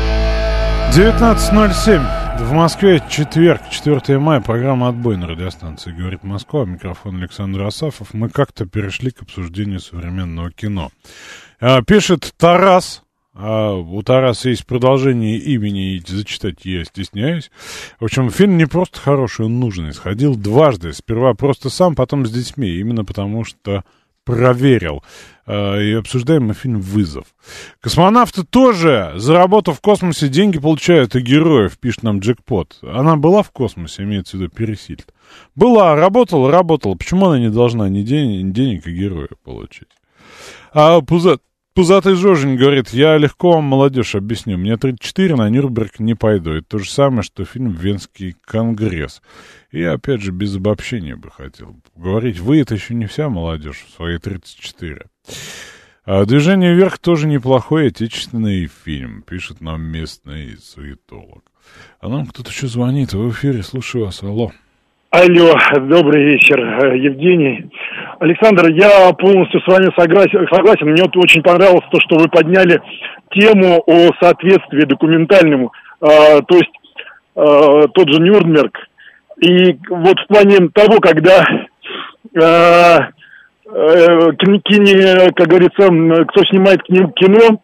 девятнадцать ноль семь. В Москве четверг, четвёртого мая. Программа «Отбой» на радиостанции «Говорит Москва». Микрофон Александр Асафов. Мы как-то перешли к обсуждению современного кино. Пишет Тарас. А у Тараса есть продолжение имени, и зачитать я стесняюсь. В общем, фильм не просто хороший, он нужный. Сходил дважды. Сперва просто сам, потом с детьми. Именно потому что проверил. И обсуждаем мы фильм «Вызов». Космонавты тоже, заработав в космосе, деньги получают и героев, пишет нам Джекпот. Она была в космосе, имеется в виду Пересильд. Была, работала, работала. Почему она не должна ни денег, ни героя получить? А Пузат Пузатый Жожень говорит, я легко вам, молодежь, объясню. Мне тридцать четыре, на Нюрнберг не пойду. Это то же самое, что фильм «Венский конгресс». И, опять же, без обобщения бы хотел говорить. Вы — это еще не вся молодежь, в свои тридцать четыре. А «Движение вверх» тоже неплохой отечественный фильм, пишет нам местный суетолог. А нам кто-то еще звонит. Вы в эфире, слушаю вас. Алло. Алло, добрый вечер, Евгений. Александр, я полностью с вами согласен. Мне очень понравилось то, что вы подняли тему о соответствии документальному, то есть тот же Нюрнберг. И вот в плане того, когда, как говорится, кто снимает кино,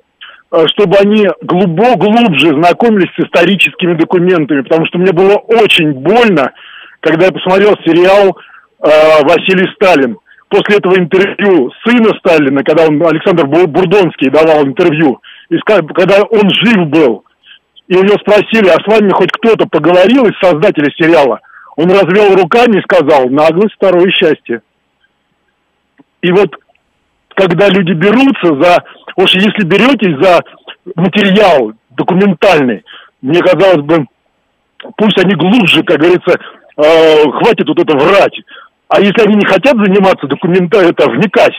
чтобы они глубоко, глубже знакомились с историческими документами, потому что мне было очень больно, когда я посмотрел сериал э, «Василий Сталин». После этого интервью сына Сталина, когда он, Александр Бурдонский давал интервью, и когда он жив был, и у него спросили, а с вами хоть кто-то поговорил из создателей сериала, он развел руками и сказал: наглость — второе счастье. И вот когда люди берутся за... Уж если беретесь за материал документальный, мне казалось бы, пусть они глубже, как говорится... хватит вот это врать. А если они не хотят заниматься документально, это вникать,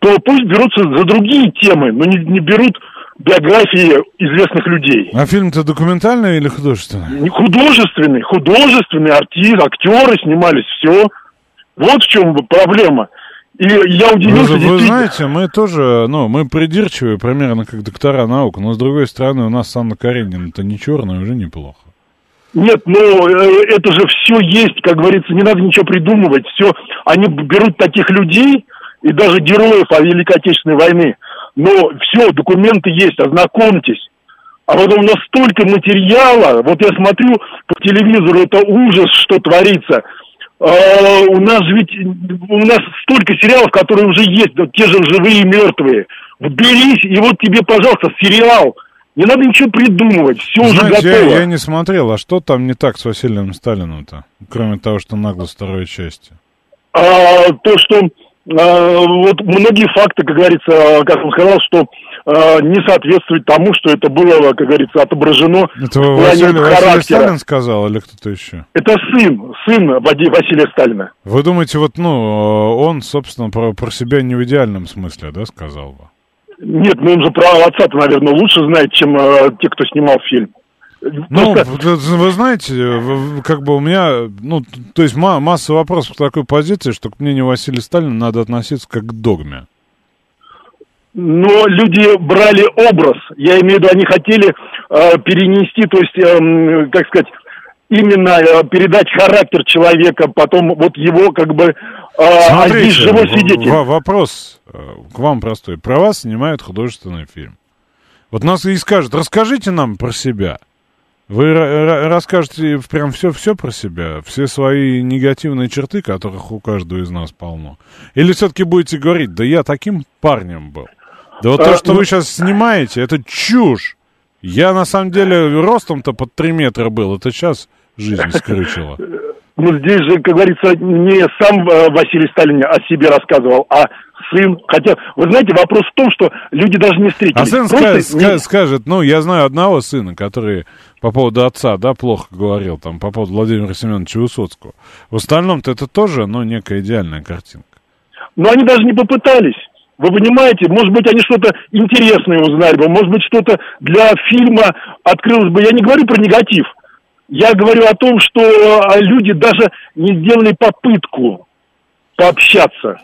то пусть берутся за другие темы, но не, не берут биографии известных людей. А фильм-то документальный или художественный? Художественный. Художественный, артист, актеры снимались, все. Вот в чем проблема. И я удивился. Вы, вы знаете, мы тоже, ну, мы придирчивые, примерно, как доктора наук, но, с другой стороны, у нас Анна Каренина-то не черная, уже неплохо. Нет, ну, это же все есть, как говорится, не надо ничего придумывать, все, они берут таких людей, и даже героев Великой Отечественной войны, но все, документы есть, ознакомьтесь, а потом настолько материала, вот я смотрю по телевизору, это ужас, что творится, а, у нас ведь, у нас столько сериалов, которые уже есть, вот те же «Живые и мертвые», берись, и вот тебе, пожалуйста, сериал, Не надо ничего придумывать, все уже готово. Я, я не смотрел, а что там не так с Василием Сталиным-то, кроме того, что наглость второй части? А, то, что а, вот многие факты, как говорится, как он сказал, что а, не соответствует тому, что это было, как говорится, отображено. Это в Василий, Василий Сталин сказал или кто-то еще? Это сын, сын Василия Сталина. Вы думаете, вот, ну, он, собственно, про, про себя не в идеальном смысле, да, сказал бы? Нет, ну он же про отца-то, наверное, лучше знает, чем э, те, кто снимал фильм. Ну, просто... вы знаете, как бы у меня, ну, то есть ма- масса вопросов к такой позиции, что к мнению Василия Сталина надо относиться как к догме. Но люди брали образ, я имею в виду, они хотели э, перенести, то есть, э, как сказать, именно э, передать характер человека, потом вот его как бы... Смотрите, живой свидетель. В- вопрос к вам простой. Про вас снимают художественный фильм. Вот нас и скажут, расскажите нам про себя. Вы р- р- расскажете прям все-все про себя, все свои негативные черты, которых у каждого из нас полно. Или все-таки будете говорить, да я таким парнем был. Да вот а, то, что ну... вы сейчас снимаете, это чушь. Я на самом деле ростом-то под три метра был, это сейчас жизнь скрючила. Ну, здесь же, как говорится, не сам Василий Сталин о себе рассказывал, а сын. Хотя, вы знаете, вопрос в том, что люди даже не встретились. А сын скажет, не... скажет, ну, я знаю одного сына, который по поводу отца, да, плохо говорил, там, по поводу Владимира Семеновича Высоцкого. В остальном-то это тоже, ну, некая идеальная картинка. Но они даже не попытались. Вы понимаете, может быть, они что-то интересное узнали бы, может быть, что-то для фильма открылось бы. Я не говорю про негатив. Я говорю о том, что люди даже не сделали попытку пообщаться.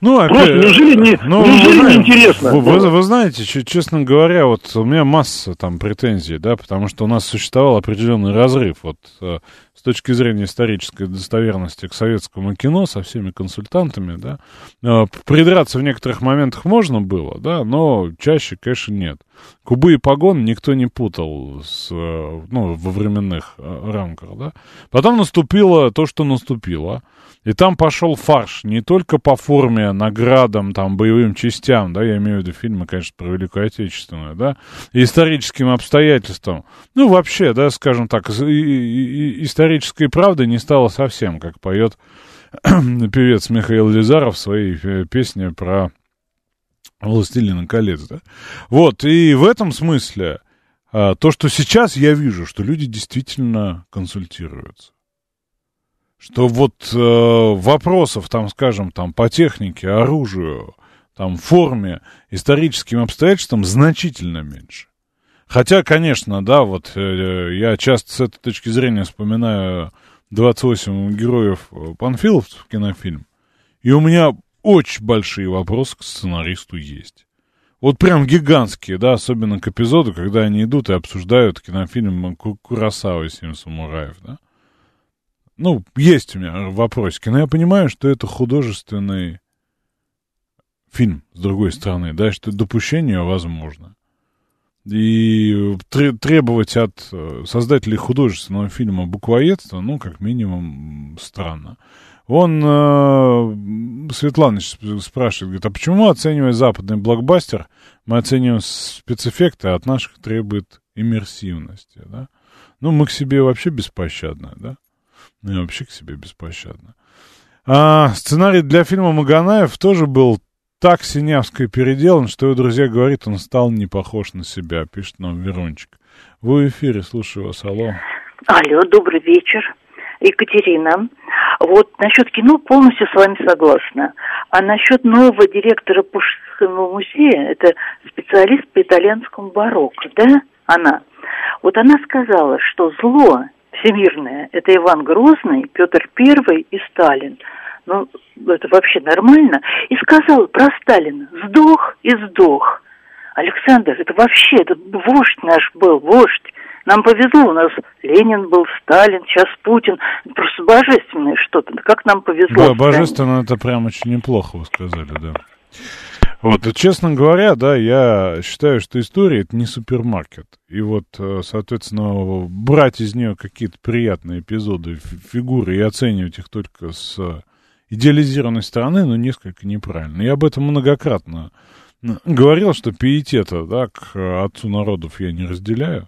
Ну, опять, просто неужели не, ну, неужели вы, не интересно? Вы, вы, вы знаете, честно говоря, вот у меня масса там претензий, да, потому что у нас существовал определенный разрыв вот с точки зрения исторической достоверности к советскому кино со всеми консультантами, да. Придраться в некоторых моментах можно было, да, но чаще, конечно, нет. Кубы и погон никто не путал с, ну, во временных рамках, да. Потом наступило то, что наступило. И там пошел фарш не только по форме, наградам, там, боевым частям, да, я имею в виду фильмы, конечно, про Великую Отечественную, да, и историческим обстоятельствам. Ну, вообще, да, скажем так, и, и, и исторической правды не стало совсем, как поет певец Михаил Лизаров в своей песне про «Властелина колец», да. Вот, и в этом смысле а, то, что сейчас я вижу, что люди действительно консультируются. Что вот э, вопросов, там, скажем, там, по технике, оружию, там, форме, историческим обстоятельствам значительно меньше. Хотя, конечно, да, вот э, я часто с этой точки зрения вспоминаю двадцать восемь героев панфиловцев кинофильм, и у меня очень большие вопросы к сценаристу есть. Вот прям гигантские, да, особенно к эпизоду, когда они идут и обсуждают кинофильм Куросава и «Семь самураев», да. Ну, есть у меня вопросики, но я понимаю, что это художественный фильм, с другой стороны, да, что допущение возможно. И требовать от создателей художественного фильма буквоедства, ну, как минимум, странно. Он, Светлана спрашивает, говорит, а почему, оценивая западный блокбастер, мы оцениваем спецэффекты, а от наших требует иммерсивности, да? Ну, мы к себе вообще беспощадны, да? Ну, вообще к себе беспощадно. А, сценарий для фильма «Маганаев» тоже был так синявской переделан, что его друзья говорят, он стал не похож на себя, пишет нам Верончик. Вы в эфире, слушаю вас, алло. Алло, добрый вечер, Екатерина. Вот насчет кино полностью с вами согласна. А насчет нового директора Пушкинского музея, это специалист по итальянскому барокко, да, она? Вот она сказала, что зло... всемирная. Это Иван Грозный, Петр Первый и Сталин. Ну, это вообще нормально. И сказал про Сталина. Сдох и сдох. Александр, это вообще, это вождь наш был, вождь. Нам повезло, у нас Ленин был, Сталин, сейчас Путин. Просто божественное что-то. Как нам повезло. Да, божественно, это прям очень неплохо вы сказали, да. Вот, и, честно говоря, да, я считаю, что история — это не супермаркет. И вот, соответственно, брать из нее какие-то приятные эпизоды, фигуры и оценивать их только с идеализированной стороны, ну, несколько неправильно. Я об этом многократно говорил, что пиетета, да, к отцу народов я не разделяю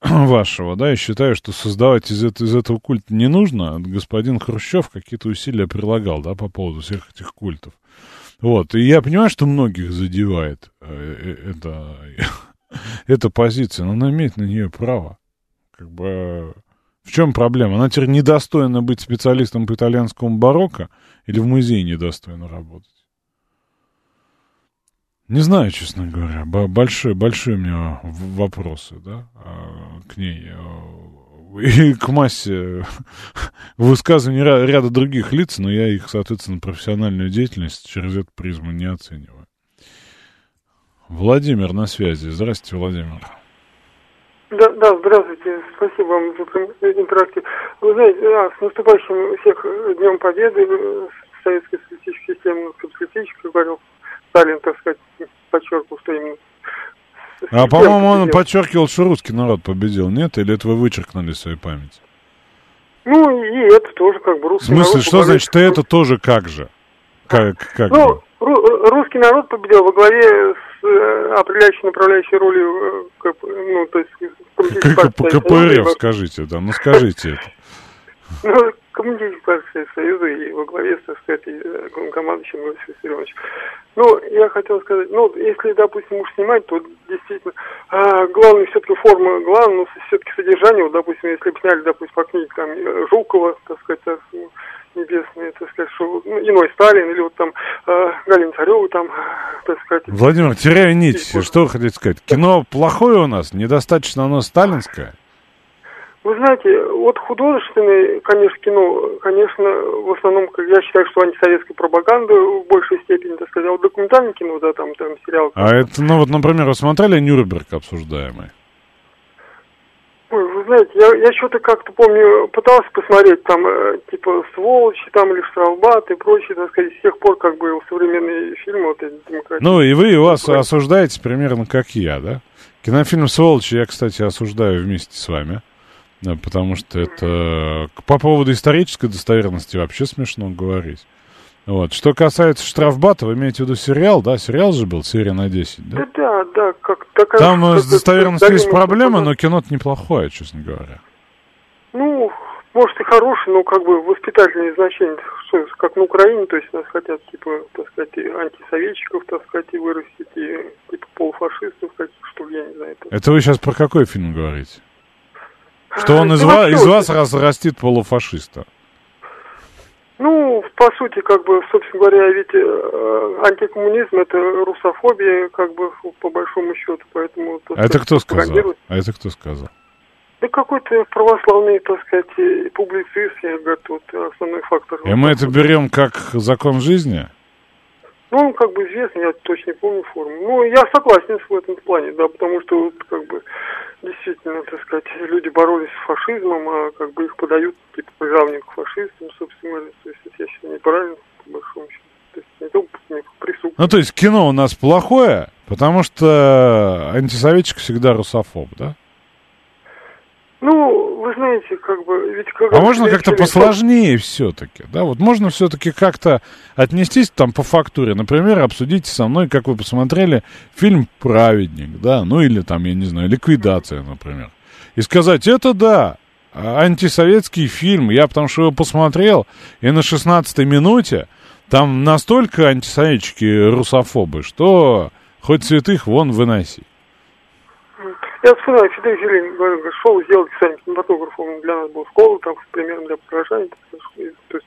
вашего, да, и считаю, что создавать из, это, из этого культа не нужно. Господин Хрущев какие-то усилия прилагал, да, по поводу всех этих культов. Вот, и я понимаю, что многих задевает эта, эта позиция, но она имеет на нее право. Как бы в чем проблема? Она теперь недостойна быть специалистом по итальянскому барокко или в музее недостойна работать? Не знаю, честно говоря, большие, большие у меня вопросы, да, к ней и к массе высказываний ряда других лиц, но я их, соответственно, профессиональную деятельность через эту призму не оцениваю. Владимир на связи. Здравствуйте, Владимир. Да, да, здравствуйте, спасибо вам за интерактив. Вы знаете, да, с наступающим всех Днем Победы советской социалистической системы, как говорил Сталин, так сказать, подчеркнул, что именно... А, по-моему, он подчеркивал, что русский народ победил, нет? Или это вы вычеркнули из своей памяти? Ну, и это тоже как бы русский народ... В смысле, народ что победил. Значит, это тоже как же? Как, как ну, бы? Русский народ победил во главе с определяющей направляющей ролью, ну, то есть... КПРФ, скажите, да, ну, скажите это. Ну, коммунистической партии Союза и во главе, так сказать, командующим Владимиром Виссарионовичем. Ну, я хотел сказать, ну, если, допустим, уж снимать, то действительно, а, главное все-таки форма, главное, но все-таки содержание, вот, допустим, если бы сняли, допустим, по книге, там, Жукова, так сказать, небесные, так сказать, что, ну, иной Сталин, или вот там а, Галина Царева, там, так сказать... Владимир, теряю нить, и, что вы хотите сказать? Кино плохое у нас, недостаточно оно сталинское? Вы знаете, вот художественное, конечно, кино, конечно, в основном, я считаю, что антисоветская пропаганда в большей степени, так сказать, а вот документальное кино, да, там, там сериал... А это, ну вот, например, вы смотрели «Нюрнберг» обсуждаемый? Ой, вы знаете, я, я что-то как-то помню, пытался посмотреть, там, типа, «Сволочи», там, или «Штрафбат» и прочее, так сказать, с тех пор, как бы, современные фильмы, вот эти демократические... Ну, и вы и вас Такой. осуждаете примерно как я, да? Кинофильм «Сволочи» я, кстати, осуждаю вместе с вами. Да, потому что это по поводу исторической достоверности вообще смешно говорить. Вот. Что касается «Штрафбата», вы имеете в виду сериал, да? Сериал же был, серия на десять, да? Да, да, как такая... Там с достоверностью есть проблемы, но кино-то неплохое, честно говоря. Ну, может и хорошее, но как бы воспитательное значение, что, как на Украине, то есть нас хотят, типа, так сказать, антисоветчиков, так сказать, и вырастить, и типа полуфашистов, что я не знаю. Это... это вы сейчас про какой фильм говорите? Что он из, ва- из вас разрастит полуфашиста? Ну, по сути, как бы, собственно говоря, ведь э, антикоммунизм — это русофобия, как бы, по большому счету, поэтому... А это кто сказал? А это кто сказал? Да какой-то православный, так сказать, публицист, я говорю, вот основной фактор. И мы это берем как закон жизни? Ну, он как бы известный, я точно не помню форму. Ну, я согласен в этом плане, да, потому что, вот, как бы, действительно, так сказать, люди боролись с фашизмом, а как бы их подают, типа, приравнивают к фашистам, собственно говоря, то есть, я считаю, неправильно, по большому счету. То есть, не только не присутствует. Ну, то есть, кино у нас плохое, потому что антисоветчик всегда русофоб, да? Ну, вы знаете, как бы... Ведь как а можно как-то человек... посложнее все-таки, да? Вот можно все-таки как-то отнестись там по фактуре. Например, обсудите со мной, как вы посмотрели фильм «Праведник», да? Ну, или там, я не знаю, «Ликвидация», например. И сказать, это да, антисоветский фильм. Я потому что его посмотрел, и на шестнадцатой минуте там настолько антисоветчики русофобы, что хоть святых вон выноси. Я вспоминаю, Фидель Зелень говорил, шел сделать сами кинематографом, для нас был школа, там, примером для подражания. То есть,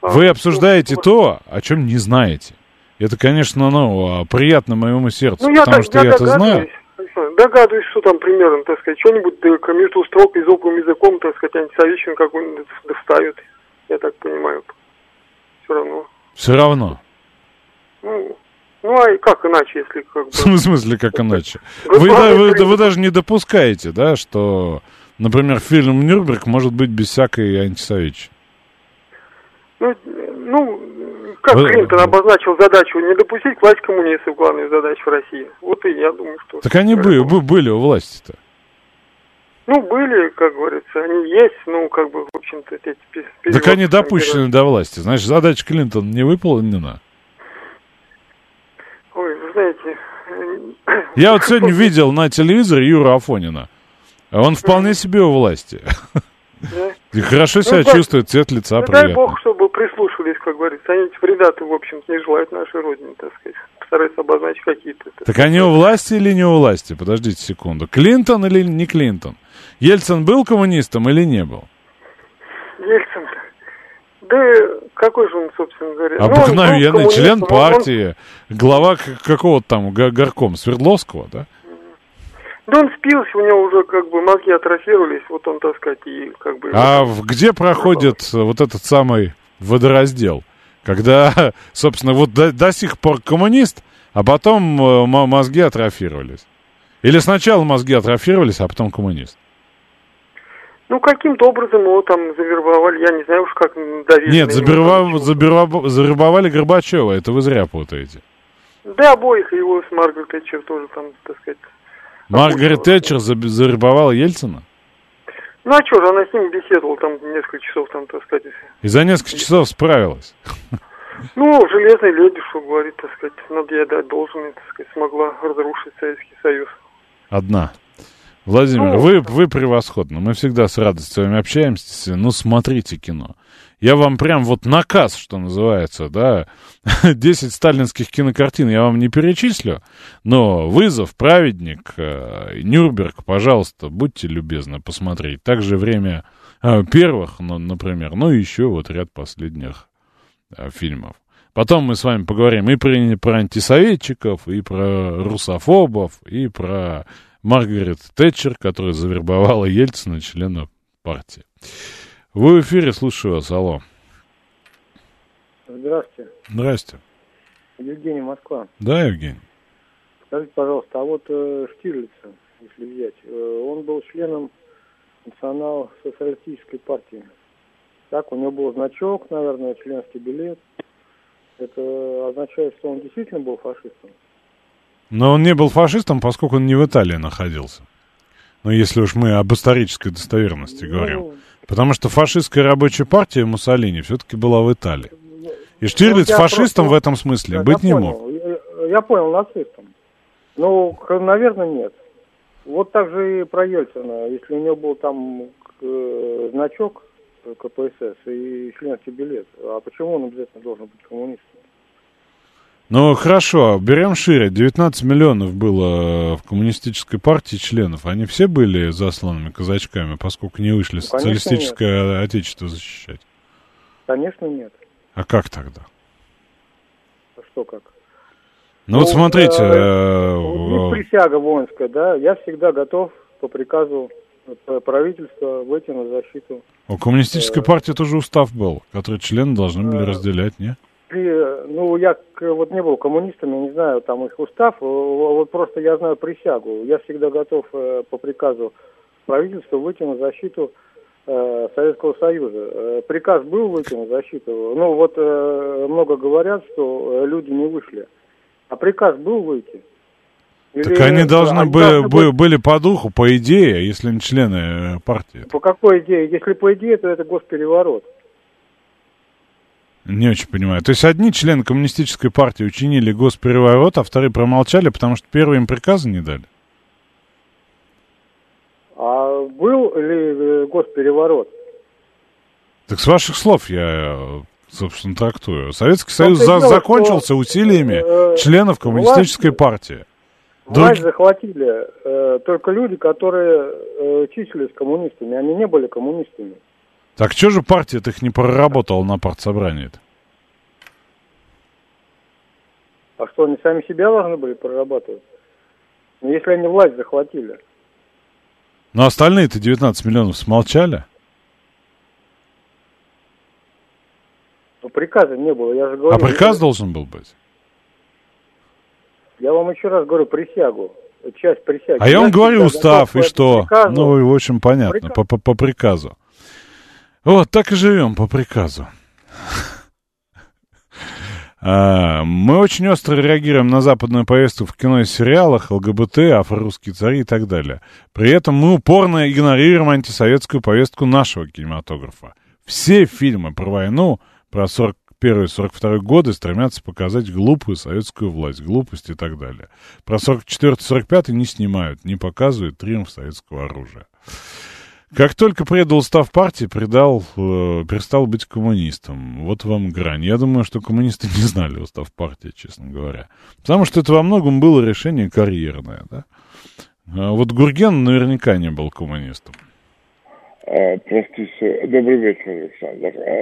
Вы а, обсуждаете ну, то, о чем не знаете. Это, конечно, ну, приятно моему сердцу, ну, я потому так, что я, я это знаю. Догадываюсь, что там примерно, так сказать, что-нибудь между строк и зоблым языком, так сказать, антисоветчиком какой-нибудь доставят, я так понимаю. Все равно. Все равно? Ну... Ну, а как иначе, если... Как бы... В смысле, как иначе? Вы, да, вы, да, вы даже не допускаете, да, что, например, фильм «Нюрнберг» может быть без всякой антисоветчины? Ну, ну, как вы... Клинтон обозначил задачу не допустить власть коммунистов, главную задачу в России. Вот и я думаю, что... Так они были, были у власти-то? Ну, были, как говорится, они есть, ну, как бы, в общем-то, эти... Переводы, так они допущены там, до власти, значит, задача Клинтона не выполнена? Ой, вы знаете, Я вот сегодня видел на телевизоре Юру Афонина. Он вполне себе у власти. Да. И хорошо ну, себя да. чувствует, цвет лица ну, приятный. Дай бог, чтобы прислушивались, как говорится. Они вреда-то, в общем-то, не желают нашей родине, так сказать. Постараются обозначить какие-то... Так, так они у власти или не у власти? Подождите секунду. Клинтон или не Клинтон? Ельцин был коммунистом или не был? Ельцин? Да какой же он, собственно говоря? Обыкновенный, ну, член партии, он... глава какого-то там горкома, Свердловского, да? Да он спился, у него уже как бы мозги атрофировались, вот он, так сказать, и как бы... А вот, где проходит ну, вот этот самый водораздел? Когда, собственно, вот до, до сих пор коммунист, а потом мозги атрофировались. Или сначала мозги атрофировались, а потом коммунист. Ну, каким-то образом его там завербовали, я не знаю уж как давили. Нет, заберва... заберва... завербовали Горбачева, это вы зря путаете. Да, обоих, его с Маргарет Тэтчер тоже там, так сказать... Маргарет Тэтчер завербовала Ельцина? Ну, а что же, она с ним беседовала там несколько часов, там, так сказать. И за несколько часов справилась? Ну, железная леди, что говорит, так сказать, надо ей дать должное, так сказать, смогла разрушить Советский Союз. Одна. Владимир, ну, вы, вы превосходны, мы всегда с радостью с вами общаемся, ну, смотрите кино. Я вам прям вот наказ, что называется, да, десять сталинских кинокартин я вам не перечислю, но «Вызов», «Праведник», «Нюрнберг», пожалуйста, будьте любезны посмотреть. Также «Время первых», например, ну и еще вот ряд последних фильмов. Потом мы с вами поговорим и про, про антисоветчиков, и про русофобов, и про Маргарет Тэтчер, которая завербовала Ельцина, члена партии. Вы в эфире, слушаю вас, алло. Здравствуйте. Здравствуйте. Евгений, Москва. Да, Евгений. Скажите, пожалуйста, а вот э, Штирлица, если взять, э, он был членом национал-социалистической партии. Так, у него был значок, наверное, членский билет. Это означает, что он действительно был фашистом? Но он не был фашистом, поскольку он не в Италии находился. Но ну, если уж мы об исторической достоверности ну, говорим. Потому что фашистская рабочая партия Муссолини все-таки была в Италии. И Штирлиц ну, фашистом просто... в этом смысле я, быть я не понял. мог. Я, я понял, нацистом. Ну, наверное, нет. Вот так же и про Ельцина. Если у него был там э, значок ка пэ эс эс и членский билет, а почему он обязательно должен быть коммунистом? Ну, хорошо, берем шире. девятнадцать миллионов было в коммунистической партии членов. Они все были засланными казачками, поскольку не вышли ну, социалистическое нет. отечество защищать? Конечно, нет. А как тогда? А что как? Ну, ну вот смотрите... Э, э, присяга воинская, да? Я всегда готов по приказу правительства выйти на защиту. У коммунистической партии тоже устав был, который члены должны были разделять, не? Ну, я вот не был коммунистом, я не знаю там их устав, вот просто я знаю присягу. Я всегда готов по приказу правительства выйти на защиту э, Советского Союза. Приказ был выйти на защиту, но вот э, много говорят, что люди не вышли. А приказ был выйти. Или так они должны, они были, должны были, были по духу, по идее, если не члены партии. По какой идее? Если по идее, то это госпереворот. Не очень понимаю. То есть одни члены коммунистической партии учинили госпереворот, а вторые промолчали, потому что первые им приказы не дали? А был ли госпереворот? Так с ваших слов я, собственно, трактую. Советский Союз за- дело, закончился что... усилиями э, членов коммунистической власть, партии. Власть Друг... захватили э, только люди, которые э, числились коммунистами. Они не были коммунистами. Так что же партия-то их не проработала на партсобрании-то? А что, они сами себя должны были прорабатывать? Если они власть захватили. Но остальные-то девятнадцать миллионов смолчали? Ну, приказа не было, я же говорю. А приказ что... должен был быть? Я вам еще раз говорю, присягу. Часть присяги. А я вам говорю устав, и что? Приказу. Ну, в общем, понятно, по, по, по приказу. Вот, так и живем по приказу. Мы очень остро реагируем на западную повестку в кино и сериалах, эл гэ бэ тэ, афрорусские цари и так далее. При этом мы упорно игнорируем антисоветскую повестку нашего кинематографа. Все фильмы про войну, про, сорок, сорок первый сорок второй годы стремятся показать глупую советскую власть, глупость и так далее. Про сорок четвёртый сорок пятый не снимают, не показывают триумф советского оружия. Как только предал устав партии, предал, э, перестал быть коммунистом. Вот вам грань. Я думаю, что коммунисты не знали устав партии, честно говоря. Потому что это во многом было решение карьерное, да? А вот Гурген наверняка не был коммунистом. А, простите. Добрый вечер, Александр. А,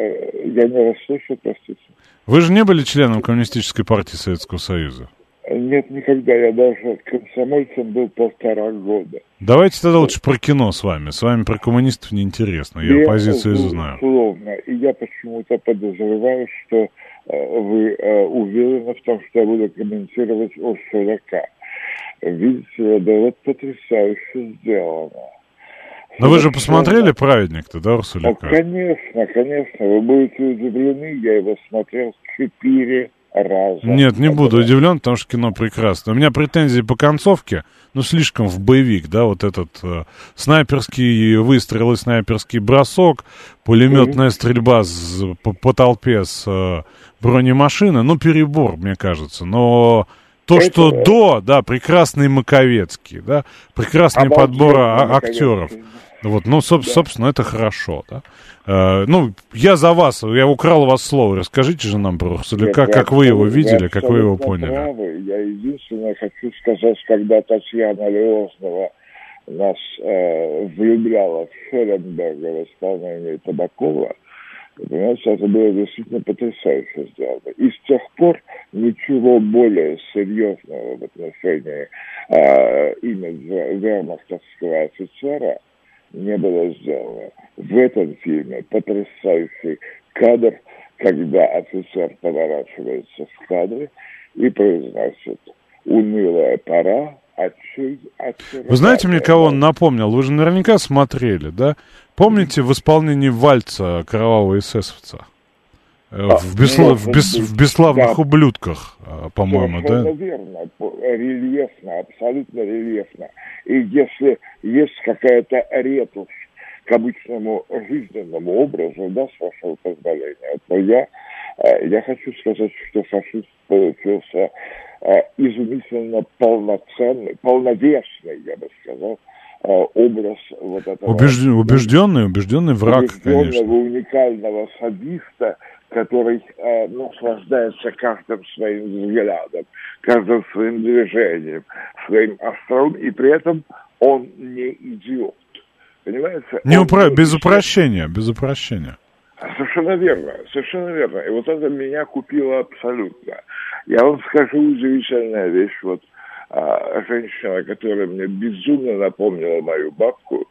я не расслышал, простите. Вы же не были членом Коммунистической партии Советского Союза? Нет, никогда. Я даже комсомольцем был полтора года. Давайте тогда лучше про кино с вами. С вами про коммунистов неинтересно. Я позицию знаю. Безусловно. И я почему-то подозреваю, что э, вы э, уверены в том, что я буду комментировать о сорока. Видите, это вот потрясающе сделано. Но вы же посмотрели «Праведник»-то, да, Урсуляка? Ну, конечно, конечно. Вы будете удивлены. Я его смотрел четыре раза. Нет, не буду удивлен, потому что кино прекрасно. У меня претензии по концовке, ну, слишком в боевик, да, вот этот э, снайперский выстрел и снайперский бросок, пулеметная mm-hmm. стрельба с, по, по толпе с э, бронемашины, ну, перебор, мне кажется, но... То, что это... до, да, прекрасный Маковецкий, да, прекрасный Обалдеть, подбор а- актеров. Вот, ну, соб- да. собственно, это хорошо, да. Э, ну, я за вас, я украл у вас слово. Расскажите же нам про Урсуляка, как, как вы его видели, как вы его поняли. Правы. Я единственное хочу сказать, когда Татьяна Леознова нас э, влюбляла в Шелленберга в исполнении Табакова, понимаете, это было действительно потрясающе сделано. И с тех пор ничего более серьезного в отношении э, имиджа вермахтовского офицера не было сделано. В этом фильме потрясающий кадр, когда офицер поворачивается в кадре и произносит «Унылая пора». Вы знаете, мне кого он напомнил? Вы же наверняка смотрели, да? Помните в исполнении вальса кровавого эсэсовца? А, в, бесла... в, бес... в «Бесславных да. ублюдках», по-моему, да? Совершенно верно. Рельефно, абсолютно рельефно. И если есть какая-то ретушь к обычному жизненному образу, да, с вашего позволения, то я, я хочу сказать, что фашист получился... изумительно полноценный, полновесный, я бы сказал, образ вот этого... Убежд... Убежденный, убежденный враг, убежденного, конечно. Убежденного, уникального садиста, который э, наслаждается каждым своим взглядом, каждым своим движением, своим остроум, и при этом он не идиот. Понимаете? Не упро... Без упрощения, без упрощения. Совершенно верно, совершенно верно. И вот это меня купило абсолютно. Я вам скажу удивительная вещь. Вот а, женщина, которая мне безумно напомнила мою бабку,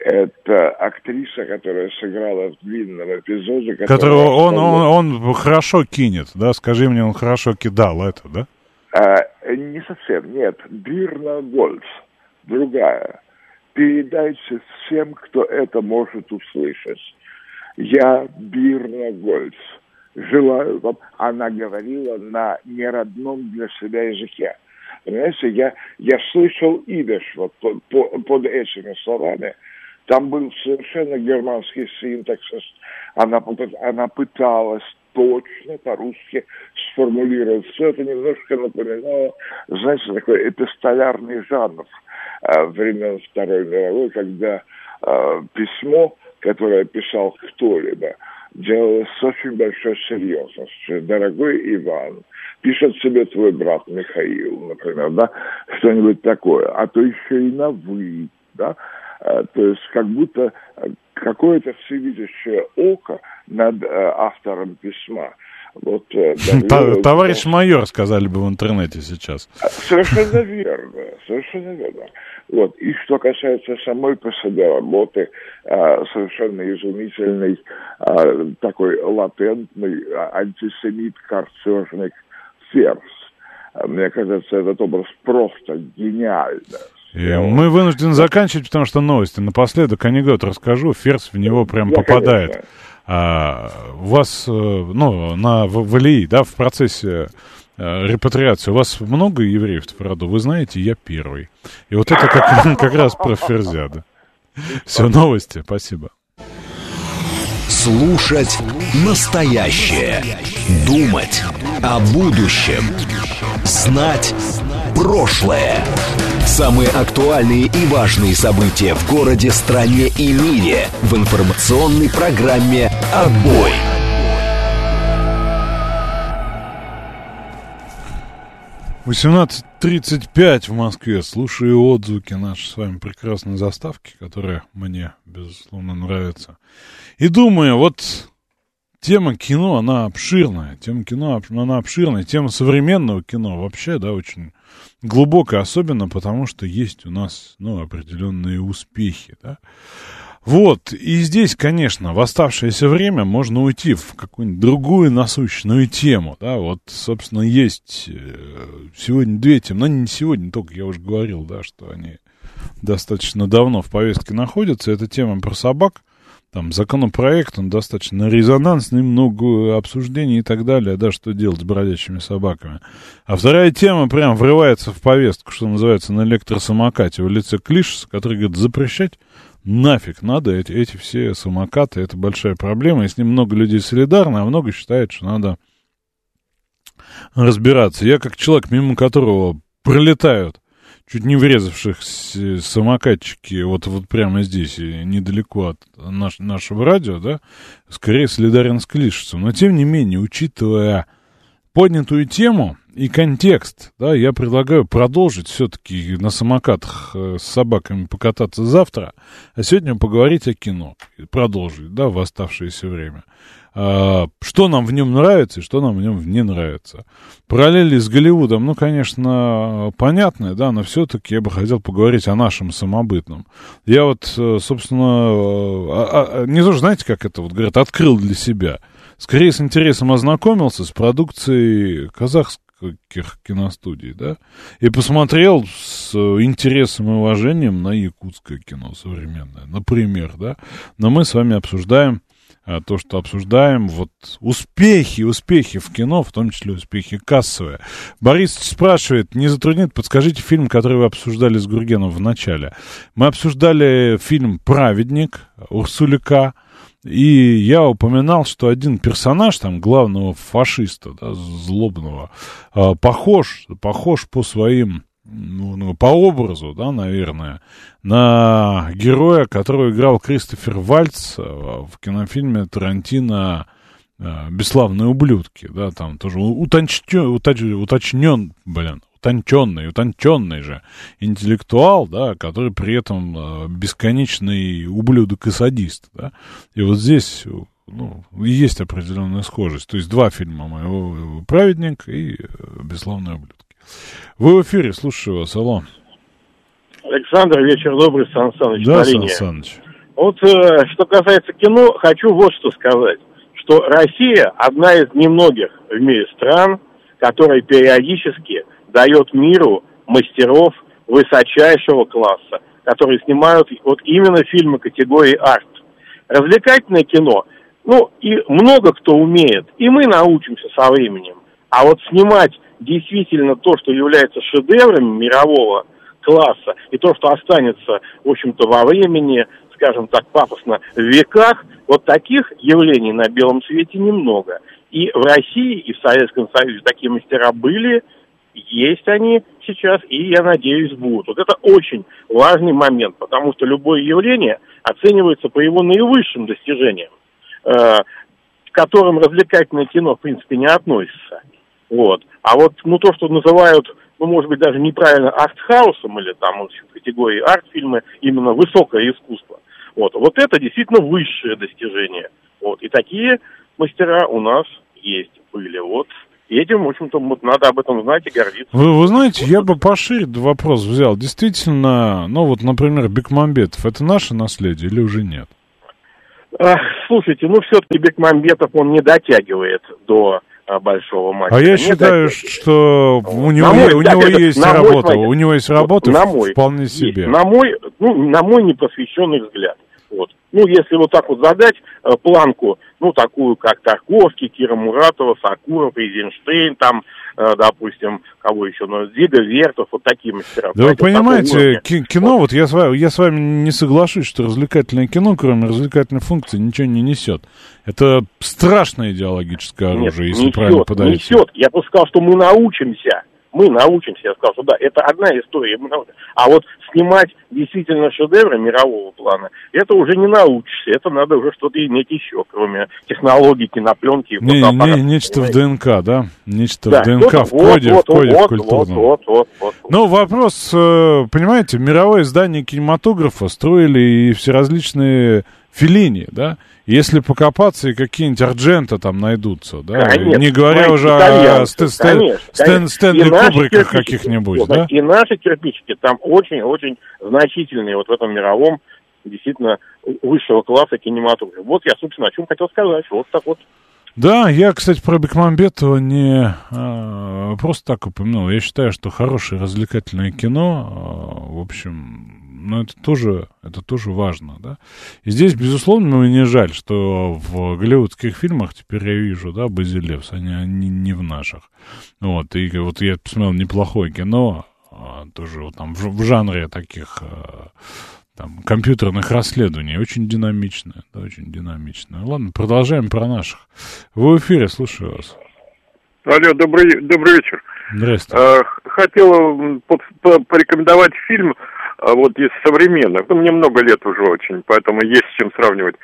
это актриса, которая сыграла в длинном эпизоде. Которого он, он, он хорошо кинет, да? Скажи мне, он хорошо кидал это, да? А, не совсем, нет. Бирна Гольц, другая. Передайте всем, кто это может услышать. Я Бирна Гольц. Желаю вам... Она говорила на неродном для себя языке. Понимаете, я, я слышал идиш вот, по, по, под этими словами. Там был совершенно германский синтаксис. Она, она пыталась точно по-русски сформулировать. Все это немножко напоминало, знаете, такой эпистолярный жанр э, времен Второй мировой, когда э, письмо... которое писал кто-либо, делалось с очень большой серьезностью. Дорогой Иван, пишет себе твой брат Михаил, например, да, что-нибудь такое, а то еще и на «вы», да, а, то есть как будто какое-то всевидящее око над а, автором письма. Вот, да, товарищ вот, майор, сказали бы в интернете сейчас. Совершенно верно, совершенно верно. Вот. И что касается самой по себе работы, а, совершенно изумительный, а, такой латентный антисемит-карцежник Ферс. Мне кажется, этот образ просто гениально. И мы вынуждены заканчивать, потому что новости. Напоследок анекдот расскажу, Ферс в него прям да, попадает. Конечно. А, у вас, ну, на, в, в ИЛИ, да, в процессе э, репатриации, у вас много евреев-то в роду? Вы знаете, я первый. И вот это как, как раз про Ферзя, да. Все, новости, спасибо. Слушать настоящее. Думать о будущем. Знать прошлое. Самые актуальные и важные события в городе, стране и мире в информационной программе «Отбой». восемнадцать тридцать пять в Москве. Слушаю отзвуки нашей с вами прекрасной заставки, которая мне, безусловно, нравится. И думаю, вот тема кино, она обширная. Тема кино, она обширная. Тема современного кино вообще, да, очень глубокая, особенно потому, что есть у нас, ну, определенные успехи, да. Вот, и здесь, конечно, в оставшееся время можно уйти в какую-нибудь другую насущную тему, да, вот, собственно, есть сегодня две темы, но не сегодня, только я уже говорил, да, что они достаточно давно в повестке находятся, это тема про собак, там, законопроект, он достаточно резонансный, много обсуждений и так далее, да, что делать с бродячими собаками. А вторая тема прям врывается в повестку, что называется, на электросамокате в лице Клишеса, который говорит, запрещать нафиг надо, эти, эти все самокаты, это большая проблема, и с ним много людей солидарны, а много считает, что надо разбираться. Я как человек, мимо которого пролетают чуть не врезавшихся самокатчики, вот, вот прямо здесь, недалеко от наш, нашего радио, да, скорее солидарен с Клишицем. Но, тем не менее, учитывая поднятую тему и контекст, да, я предлагаю продолжить все-таки на самокатах с собаками покататься завтра, а сегодня поговорить о кино, продолжить, да, в оставшееся время. А, что нам в нем нравится и что нам в нем не нравится. Параллели с Голливудом, ну, конечно, понятны, да, но все-таки я бы хотел поговорить о нашем самобытном. Я вот, собственно, не знаю, знаете, как это вот говорят, открыл для себя. Скорее с интересом ознакомился с продукцией казахских киностудий, да, и посмотрел с интересом и уважением на якутское кино современное, например, да. Но мы с вами обсуждаем а, то, что обсуждаем, вот успехи, успехи в кино, в том числе успехи кассовые. Борис спрашивает, не затруднит, подскажите фильм, который вы обсуждали с Гургеном в начале. Мы обсуждали фильм «Праведник» Урсуляка. И я упоминал, что один персонаж, там, главного фашиста, да, злобного, похож, похож по своим, ну, по образу, да, наверное, на героя, которого играл Кристофер Вальц в кинофильме Тарантино «Бесславные ублюдки», да, там тоже утончен, уточнен, блин, утонченный, утонченный же интеллектуал, да, который при этом бесконечный ублюдок и садист, да, и вот здесь, ну, есть определенная схожесть, то есть два фильма моего «Праведник» и «Бесславные ублюдки». Вы в эфире, слушаю вас, алло. Александр, вечер добрый, Сан Саныч. Да, Сан Саныч. Вот, что касается кино, хочу вот что сказать, что Россия одна из немногих в мире стран, которая периодически дает миру мастеров высочайшего класса, которые снимают вот именно фильмы категории арт. Развлекательное кино, ну, и много кто умеет, и мы научимся со временем. А вот снимать действительно то, что является шедевром мирового класса, и то, что останется, в общем-то, во времени, скажем так, пафосно, в веках, вот таких явлений на белом свете немного. И в России, и в Советском Союзе такие мастера были, есть они сейчас, и, я надеюсь, будут. Вот это очень важный момент, потому что любое явление оценивается по его наивысшим достижениям, э, к которым развлекательное кино, в принципе, не относится. Вот. А вот, ну, то, что называют, ну, может быть, даже неправильно арт-хаусом, или там вот, в категории арт-фильмы, именно высокое искусство. Вот, вот это действительно высшее достижение. Вот. И такие мастера у нас есть, были, вот. Едем, в общем-то, вот надо об этом знать и гордиться. Вы, вы знаете, я бы пошире вопрос взял. Действительно, ну вот, например, Бекмамбетов, это наше наследие или уже нет? А, слушайте, ну все-таки Бекмамбетов, он не дотягивает до а, большого мастера. А я не считаю, дотягивает. Что у него, мой, у, него это, есть работа, мой, у него есть работа, у него есть работа вполне есть, себе. На мой, ну, на мой непросвещенный взгляд. Вот. Ну, если вот так вот задать э, планку, ну, такую, как Тарковский, Кира Муратова, Сакуров, Эйзенштейн, там, допустим, кого еще, ну, Дига, Вертов, вот таким мастерам. Да, знаете, вы понимаете, кино, вот я с, вами, я с вами не соглашусь, что развлекательное кино, кроме развлекательной функции, ничего не несет. Это страшное идеологическое оружие. Нет, если несет, правильно подавить. Несет. Я просто сказал, что мы научимся. Мы научимся, я сказал, что да, это одна история. А вот снимать действительно шедевры мирового плана, это уже не научишься. Это надо уже что-то иметь еще, кроме технологий, кинопленки. Не, не, нечто в ДНК, да? Нечто да, в ДНК, в коде, вот, в коде вот, культурном. Вот, вот, вот, вот. Ну, вопрос, понимаете, мировое издание кинематографа строили и всеразличные Феллини, да? Если покопаться, и какие-нибудь Ардженто там найдутся, да? Конечно, не говоря уже о Стэн, конечно, Стэн, Стэнли Кубриках каких-нибудь, да? И наши кирпичики там очень-очень значительные вот в этом мировом, действительно, высшего класса кинематографа. Вот я, собственно, о чем хотел сказать. Вот так вот. Да, я, кстати, про Бекмамбетова не а, просто так упомянул. Я считаю, что хорошее развлекательное кино, а, в общем... Но это тоже, это тоже важно, да. И здесь, безусловно, мне жаль, что в голливудских фильмах теперь я вижу, да, Базилевс, они, они не в наших. Вот, и вот я посмотрел неплохое кино, тоже вот там в жанре таких там компьютерных расследований, очень динамичное, да, очень динамичное. Ладно, продолжаем про наших. Вы в эфире, слушаю вас. Алло, добрый, добрый вечер. Здравствуйте. Хотел порекомендовать фильм, вот из современных, ну, мне много лет уже очень, поэтому есть с чем сравнивать.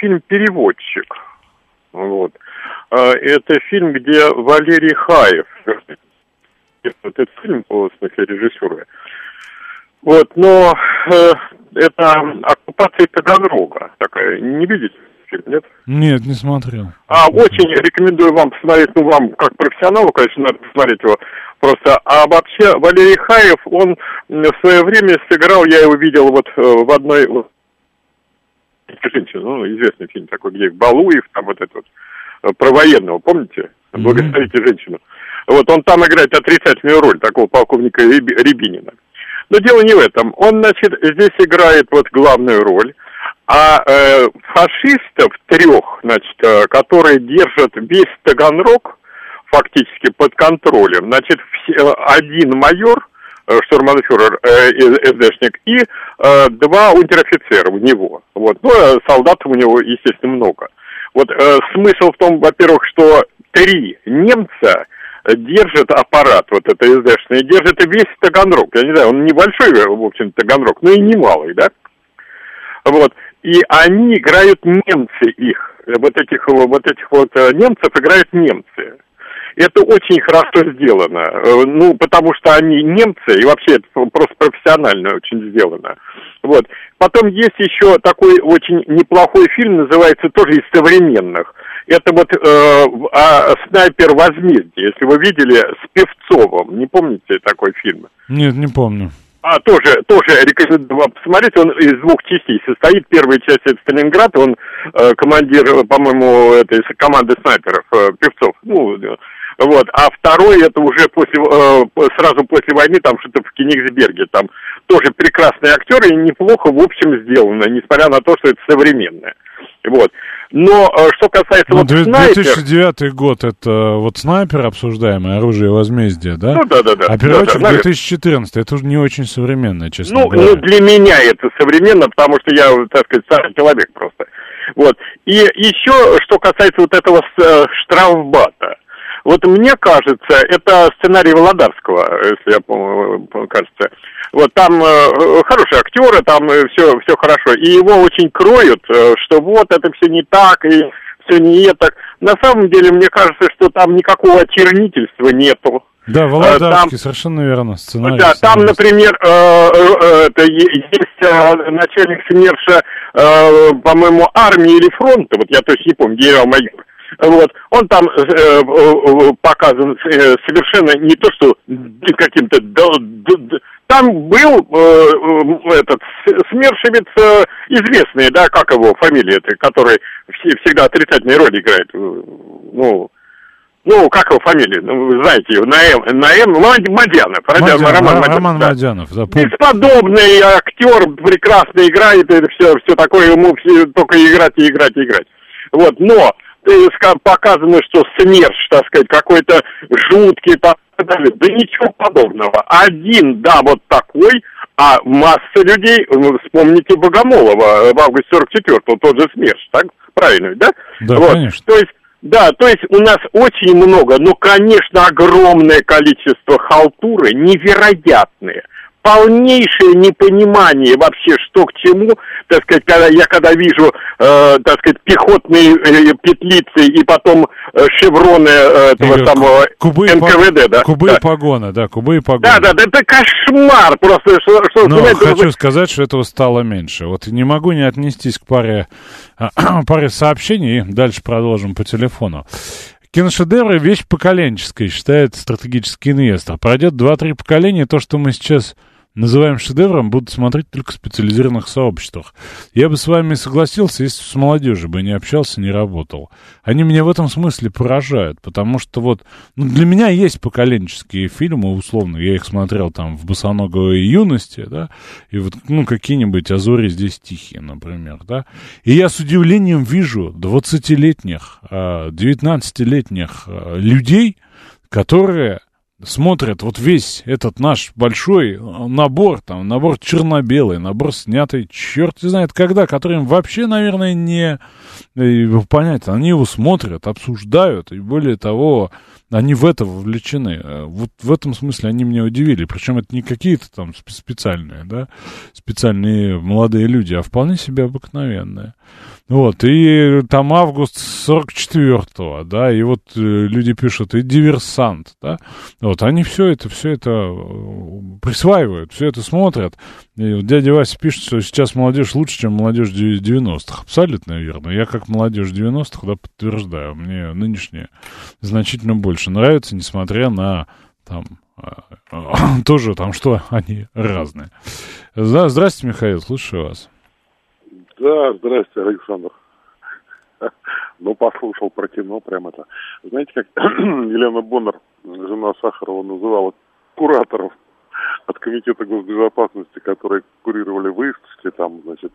Фильм «Переводчик». Вот. Это фильм, где Валерий Хаев, этот фильм, в смысле, режиссера. Вот, но это «Оккупация Таганрога», такая, не видите? Нет? Нет, не смотрел. А очень рекомендую вам посмотреть, ну, вам, как профессионалу, конечно, надо посмотреть его просто. А вообще, Валерий Хаев, он в свое время сыграл, я его видел вот в одной... Женщина, ну, известный фильм такой, где Балуев, там вот этот вот, про военного, помните? «Благословите mm-hmm. женщину». Вот он там играет отрицательную роль такого полковника Рябинина. Но дело не в этом. Он, значит, здесь играет вот главную роль. А э, фашистов трех, значит, э, которые держат весь Таганрог фактически под контролем, значит, все, один майор, э, штурманфюрер, э, СДшник, и э, два унтер-офицера у него. Вот. Ну, э, солдат у него, естественно, много. Вот э, смысл в том, во-первых, что три немца держит аппарат, вот это СДшный, держит весь Таганрог. Я не знаю, он небольшой, в общем, Таганрог, но и немалый, да? Вот. И они играют немцы их, вот этих вот этих вот немцев играют немцы. Это очень хорошо сделано, ну, потому что они немцы, и вообще это просто профессионально очень сделано. Вот. Потом есть еще такой очень неплохой фильм, называется тоже из современных. Это вот э, а, «Снайпер возмездие», если вы видели, с Певцовым. Не помните такой фильм? Нет, не помню. А, тоже, тоже рекомендую вам посмотреть, он из двух частей состоит. Первая часть — это Сталинград, он э, командир, по-моему, этой команды снайперов, э, Певцов, ну, вот. А второй — это уже после, э, сразу после войны, там что-то в Кенигсберге, там тоже прекрасные актеры и неплохо, в общем, сделано, несмотря на то, что это современное. Вот. Но что касается ну, вот снайпера... две тысячи девятый год, это вот «Снайпер» обсуждаемое, «Оружие возмездия», да? Ну, да-да-да. А «Переводчик» да, да, две тысячи четырнадцатый, это уже не очень современное, честно ну, говоря. Ну, для меня это современно, потому что я, так сказать, старый человек просто. Вот. И еще, что касается вот этого штрафбата. Вот мне кажется, это сценарий Володарского, если я помню, кажется. Вот там э, хорошие актеры, там э, все, все хорошо. И его очень кроют, э, что вот это все не так, и все не это. На самом деле, мне кажется, что там никакого очернительства нету. Да, Володарский, там, совершенно верно, сценарий. Да, там, сценарий. Например, э, э, это есть э, начальник СМЕРШа, э, по-моему, армии или фронта, вот я точно не помню, генерал-майор. Вот, он там э, показан э, совершенно не то, что каким-то... Там был э, этот смершевец э, известный, да, как его фамилия-то, который всегда отрицательные роли играет. Ну, ну как его фамилия? Ну, вы знаете его, на М, на М, Мадянов, Мадянов, Роман Мадянов. Роман да. Мадянов, запомнил. Бесподобный актер, прекрасно играет, и все, все такое, ему все, только играть и играть и играть. Вот, но... показано, что СМЕРШ, так сказать, какой-то жуткий, так далее. Да ничего подобного. Один, да, вот такой, а масса людей, вспомните Богомолова в августе сорок четвёртого, тот же СМЕРШ, так? Правильно, да? Да, вот. Конечно. То есть, да, то есть у нас очень много, но, конечно, огромное количество халтуры, невероятные. Полнейшее непонимание вообще, что к чему, так сказать, когда я когда вижу, э, так сказать, пехотные э, петлицы и потом э, шевроны э, этого Или самого кубы НКВД, по... да. Кубы да. и погоны, да, кубы и погоны. Да, да, да, это кошмар просто. Что, что, Но знаете, хочу это... сказать, что этого стало меньше. Вот не могу не отнестись к паре, паре сообщений, и дальше продолжим по телефону. Киношедевры — вещь поколенческая, считает стратегический инвестор. Пройдет два-три поколения, то, что мы сейчас называем шедевром, будут смотреть только в специализированных сообществах. Я бы с вами согласился, если с молодежью бы не общался, не работал. Они меня в этом смысле поражают, потому что вот... Ну, для меня есть поколенческие фильмы, условно, я их смотрел там в босоноговой юности, да, и вот, ну, какие-нибудь «А зори здесь тихие», например, да. И я с удивлением вижу двадцатилетних, девятнадцатилетних людей, которые... смотрят вот весь этот наш большой набор, там, набор черно-белый, набор снятый, черт знает когда, который им вообще, наверное, не понять. Они его смотрят, обсуждают, и более того, они в это вовлечены. Вот в этом смысле они меня удивили. Причем это не какие-то там специальные, да, специальные молодые люди, а вполне себе обыкновенные. Вот, и там август сорок четвёртого, да, и вот люди пишут, и «Диверсант», да, вот, они все это, все это присваивают, все это смотрят, и вот дядя Вася пишет, что сейчас молодежь лучше, чем молодежь девяностых, абсолютно верно, я как молодежь девяностых, да, подтверждаю, мне нынешние значительно больше нравятся, несмотря на, там, тоже, там, что они разные. Да, здравствуйте, Михаил, слушаю вас. Да, здрасте, Александр. Ну, послушал про кино, прям это. Знаете, как Елена Боннер, жена Сахарова, называла кураторов от Комитета госбезопасности, которые курировали выставки, там, значит,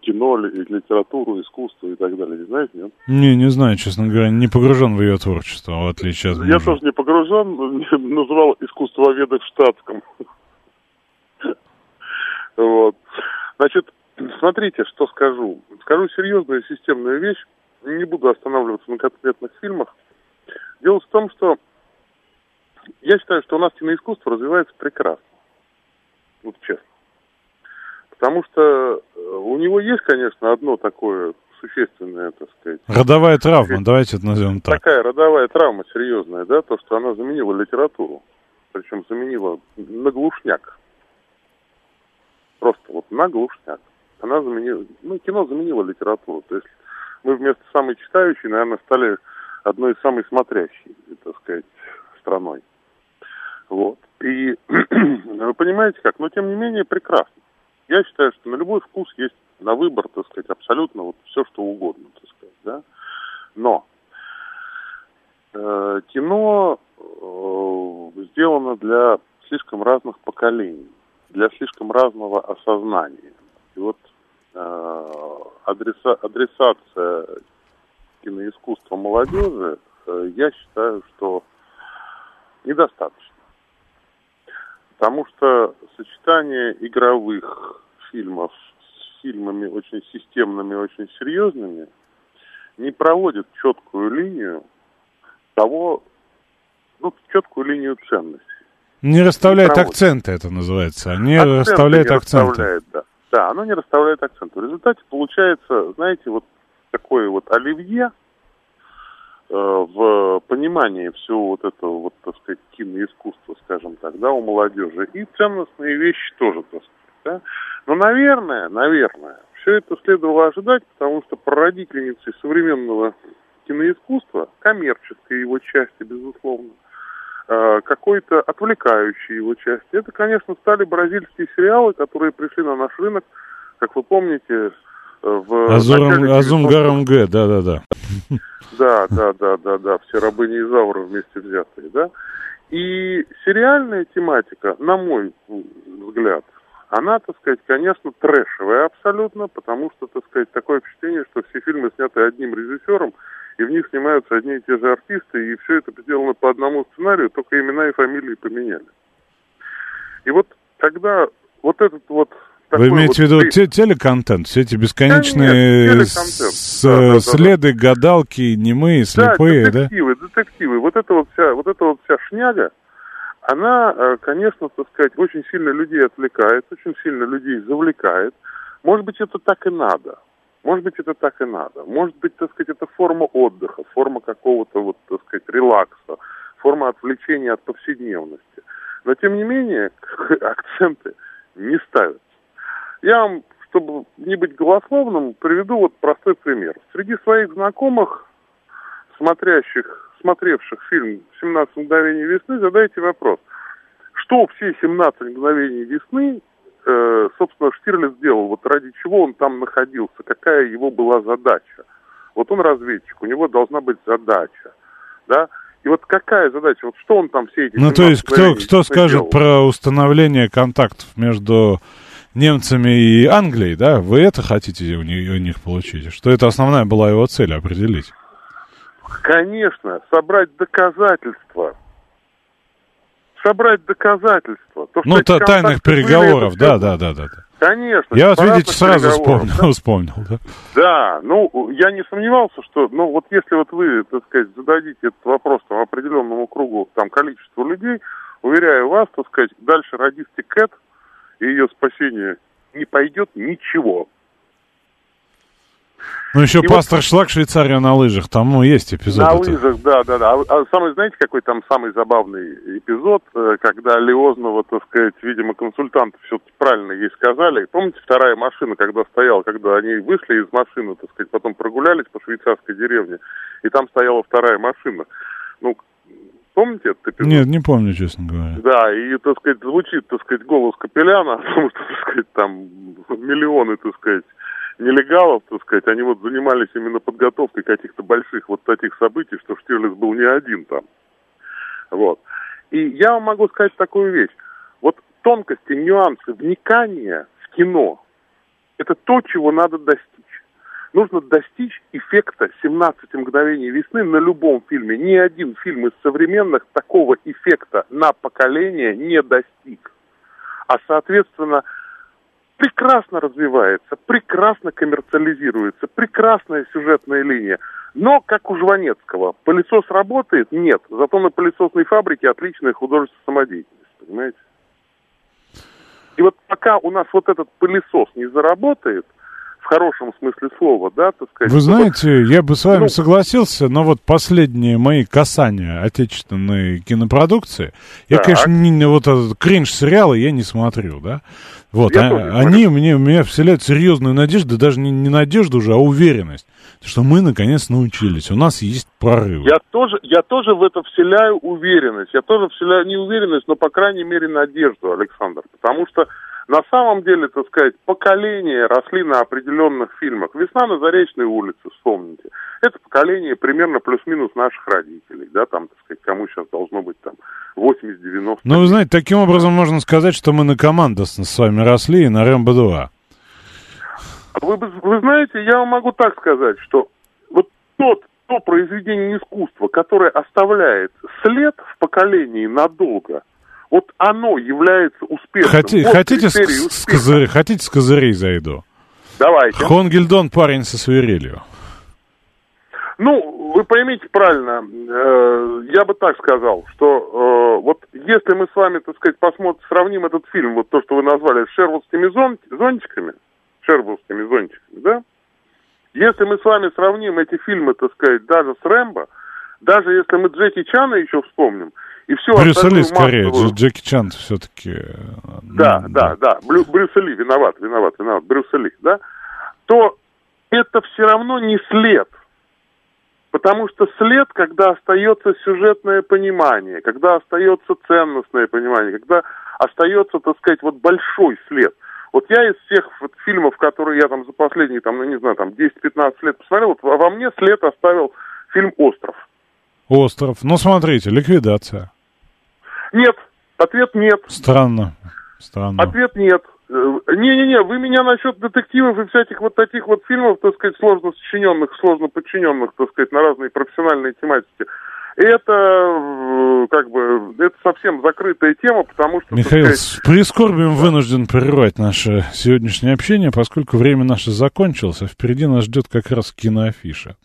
кино, литературу, искусство и так далее. Не знаете, нет? Не, не знаю, честно говоря, не погружен в ее творчество, в отличие от меня. Я тоже не погружен, называл искусствоведа в штатском. Вот. Значит, смотрите, что скажу. Скажу серьезную системную вещь. Не буду останавливаться на конкретных фильмах. Дело в том, что я считаю, что у нас киноискусство развивается прекрасно. Вот честно. Потому что у него есть, конечно, одно такое существенное, так сказать... Родовая травма, сказать, давайте это назовем так. Такая родовая травма серьезная, да, то, что она заменила литературу. Причем заменила на глушняк. Просто вот на глушняк. Она заменила, ну, кино заменило литературу. То есть мы вместо самой читающей, наверное, стали одной из самой смотрящей, так сказать, страной. Вот. И вы понимаете как, но тем не менее прекрасно. Я считаю, что на любой вкус есть, на выбор, так сказать, абсолютно вот все, что угодно, так сказать, да. Но э, кино э, сделано для слишком разных поколений, для слишком разного осознания. И вот адреса, адресация киноискусства молодежи, я считаю, что недостаточно. Потому что сочетание игровых фильмов с фильмами очень системными, очень серьезными не проводит четкую линию того, ну, четкую линию ценностей. Не расставляет не акценты, это называется. Не акценты расставляет не акценты. Расставляет, да. Да, оно не расставляет акцент. В результате получается, знаете, вот такое вот оливье э, в понимании всего вот этого, вот, так сказать, киноискусства, скажем так, да, у молодежи. И ценностные вещи тоже, так сказать, да. Но, наверное, наверное, все это следовало ожидать, потому что прародительницей современного киноискусства, коммерческой его части, безусловно, какой-то отвлекающей его части. Это, конечно, стали бразильские сериалы, которые пришли на наш рынок, как вы помните, в... Азум Гарамге, да-да-да. Да-да-да-да-да, все рабыни Изауры вместе взятые, да. И сериальная тематика, на мой взгляд, она, так сказать, конечно, трэшевая абсолютно, потому что, так сказать, такое впечатление, что все фильмы сняты одним режиссером, и в них снимаются одни и те же артисты, и все это сделано по одному сценарию, только имена и фамилии поменяли. И вот когда вот этот вот... Вы имеете вот в виду трип... телеконтент, все эти бесконечные да нет, с... да, да, следы, да, да. гадалки, немые, слепые, да? детективы, да? детективы. Вот эта вот вся, вот эта вот вся шняга, она, конечно, так сказать, очень сильно людей отвлекает, очень сильно людей завлекает. Может быть, это так и надо. Может быть, это так и надо. Может быть, так сказать, это форма отдыха, форма какого-то, вот, так сказать, релакса, форма отвлечения от повседневности. Но, тем не менее, акценты не ставятся. Я вам, чтобы не быть голословным, приведу вот простой пример. Среди своих знакомых, смотрящих, смотревших фильм «семнадцать мгновений весны», задайте вопрос, что все семнадцать мгновений весны, э, собственно, Штирлиц сделал, вот ради чего он там находился, какая его была задача. Вот он разведчик, у него должна быть задача, да. И вот какая задача, вот что он там все эти... Ну, то есть, кто, кто скажет делал? Про установление контактов между немцами и Англией, да? Вы это хотите у них, у них получить? Что это основная была его цель, определить? Конечно, собрать доказательства. Собрать доказательства. То, ну, та- тайных переговоров, были, да, да, да, да, да. Конечно. Я вот, видите, сразу вспомнил, да? вспомнил, да? Да, ну, я не сомневался, что, ну, вот если вот вы, так сказать, зададите этот вопрос там определенному кругу, там, количеству людей, уверяю вас, так сказать, дальше радисты Кэт и ее спасение не пойдет ничего. Ну, еще и пастор вот... Шлак, Швейцария на лыжах, там, ну, есть эпизод. На это. лыжах, да, да, да. А самый, знаете, какой там самый забавный эпизод, когда Лиозного, так сказать, видимо, консультанты все-таки правильно ей сказали. Помните, вторая машина, когда стояла, когда они вышли из машины, так сказать, потом прогулялись по швейцарской деревне, и там стояла вторая машина. Ну, помните этот эпизод? Нет, не помню, честно говоря. Да, и, так сказать, звучит, так сказать, голос Капеляна, потому что, так сказать, там миллионы, так сказать, нелегалов, так сказать, они вот занимались именно подготовкой каких-то больших вот таких событий, что Штирлиц был не один там. Вот. И я вам могу сказать такую вещь. Вот тонкости, нюансы, вникания в кино – это то, чего надо достичь. Нужно достичь эффекта семнадцати мгновений весны на любом фильме. Ни один фильм из современных такого эффекта на поколение не достиг. А, соответственно, прекрасно развивается, прекрасно коммерциализируется, прекрасная сюжетная линия. Но, как у Жванецкого, пылесос работает? Нет. Зато на пылесосной фабрике отличная художественная самодеятельность, понимаете? И вот пока у нас вот этот пылесос не заработает, в хорошем смысле слова, да, так сказать... Вы знаете, я бы с вами ну... согласился, но вот последние мои касания отечественной кинопродукции, я, так. конечно, не, вот этот кринж-сериалы я не смотрю, да, вот, а, они мне, мне вселяют серьезную надежду, даже не, не надежду уже, а уверенность, что мы, наконец, научились, у нас есть прорывы. Я тоже, я тоже в это вселяю уверенность, я тоже вселяю не уверенность, но, по крайней мере, надежду, Александр, потому что на самом деле, так сказать, поколения росли на определенных фильмах. «Весна на Заречной улице», вспомните. Это поколение примерно плюс-минус наших родителей, да, там, так сказать, кому сейчас должно быть там восемьдесят-девяносто. Ну, вы знаете, таким образом можно сказать, что мы на «Командос» с вами росли и на «Рэмбо-два». Вы, вы знаете, я вам могу так сказать, что вот тот, то произведение искусства, которое оставляет след в поколении надолго, вот оно является успешным. Хотите, вот хотите, с, с козырь, хотите с козырей зайду? Давайте. Хонгельдон, парень со свирелью. Ну, вы поймите правильно, э, я бы так сказал, что э, вот если мы с вами, так сказать, посмотрим, сравним этот фильм, вот то, что вы назвали, с шервудскими зон, зонтиками, шервудскими зонтиками, да? Если мы с вами сравним эти фильмы, так сказать, даже с «Рэмбо», даже если мы Джеки Чана еще вспомним, и все Брюссель скорее, массовую... Джеки Чан все-таки... Да, да, да, Брю, Брюссель, виноват, виноват, виноват, Брюссель, да, то это все равно не след, потому что след, когда остается сюжетное понимание, когда остается ценностное понимание, когда остается, так сказать, вот большой след. Вот я из всех вот фильмов, которые я там за последние, там, ну, не знаю, там, десять-пятнадцать лет посмотрел, вот во мне след оставил фильм «Остров». «Остров». Ну, смотрите, «Ликвидация». Нет. Ответ нет. Странно. Странно. Ответ нет. Не-не-не, вы меня насчет детективов и всяких вот таких вот фильмов, так сказать, сложно сочиненных, сложно подчиненных, так сказать, на разные профессиональные тематики. Это, как бы, это совсем закрытая тема, потому что... Михаил, сказать... с прискорбием вынужден прервать наше сегодняшнее общение, поскольку время наше закончилось, а впереди нас ждет как раз киноафиша.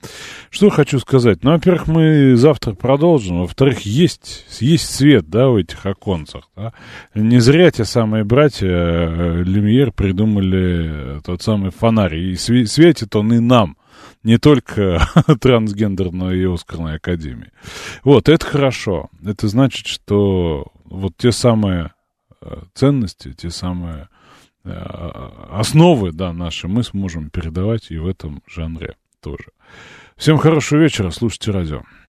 Что хочу сказать? Ну, во-первых, мы завтра продолжим, во-вторых, есть, есть свет, да, у этих оконцев, да? Не зря те самые братья Люмьер придумали тот самый фонарь, и светит он и нам. Не только трансгендерной и Оскарной академии. Вот, это хорошо. Это значит, что вот те самые ценности, те самые основы, да, наши, мы сможем передавать и в этом жанре тоже. Всем хорошего вечера, слушайте радио.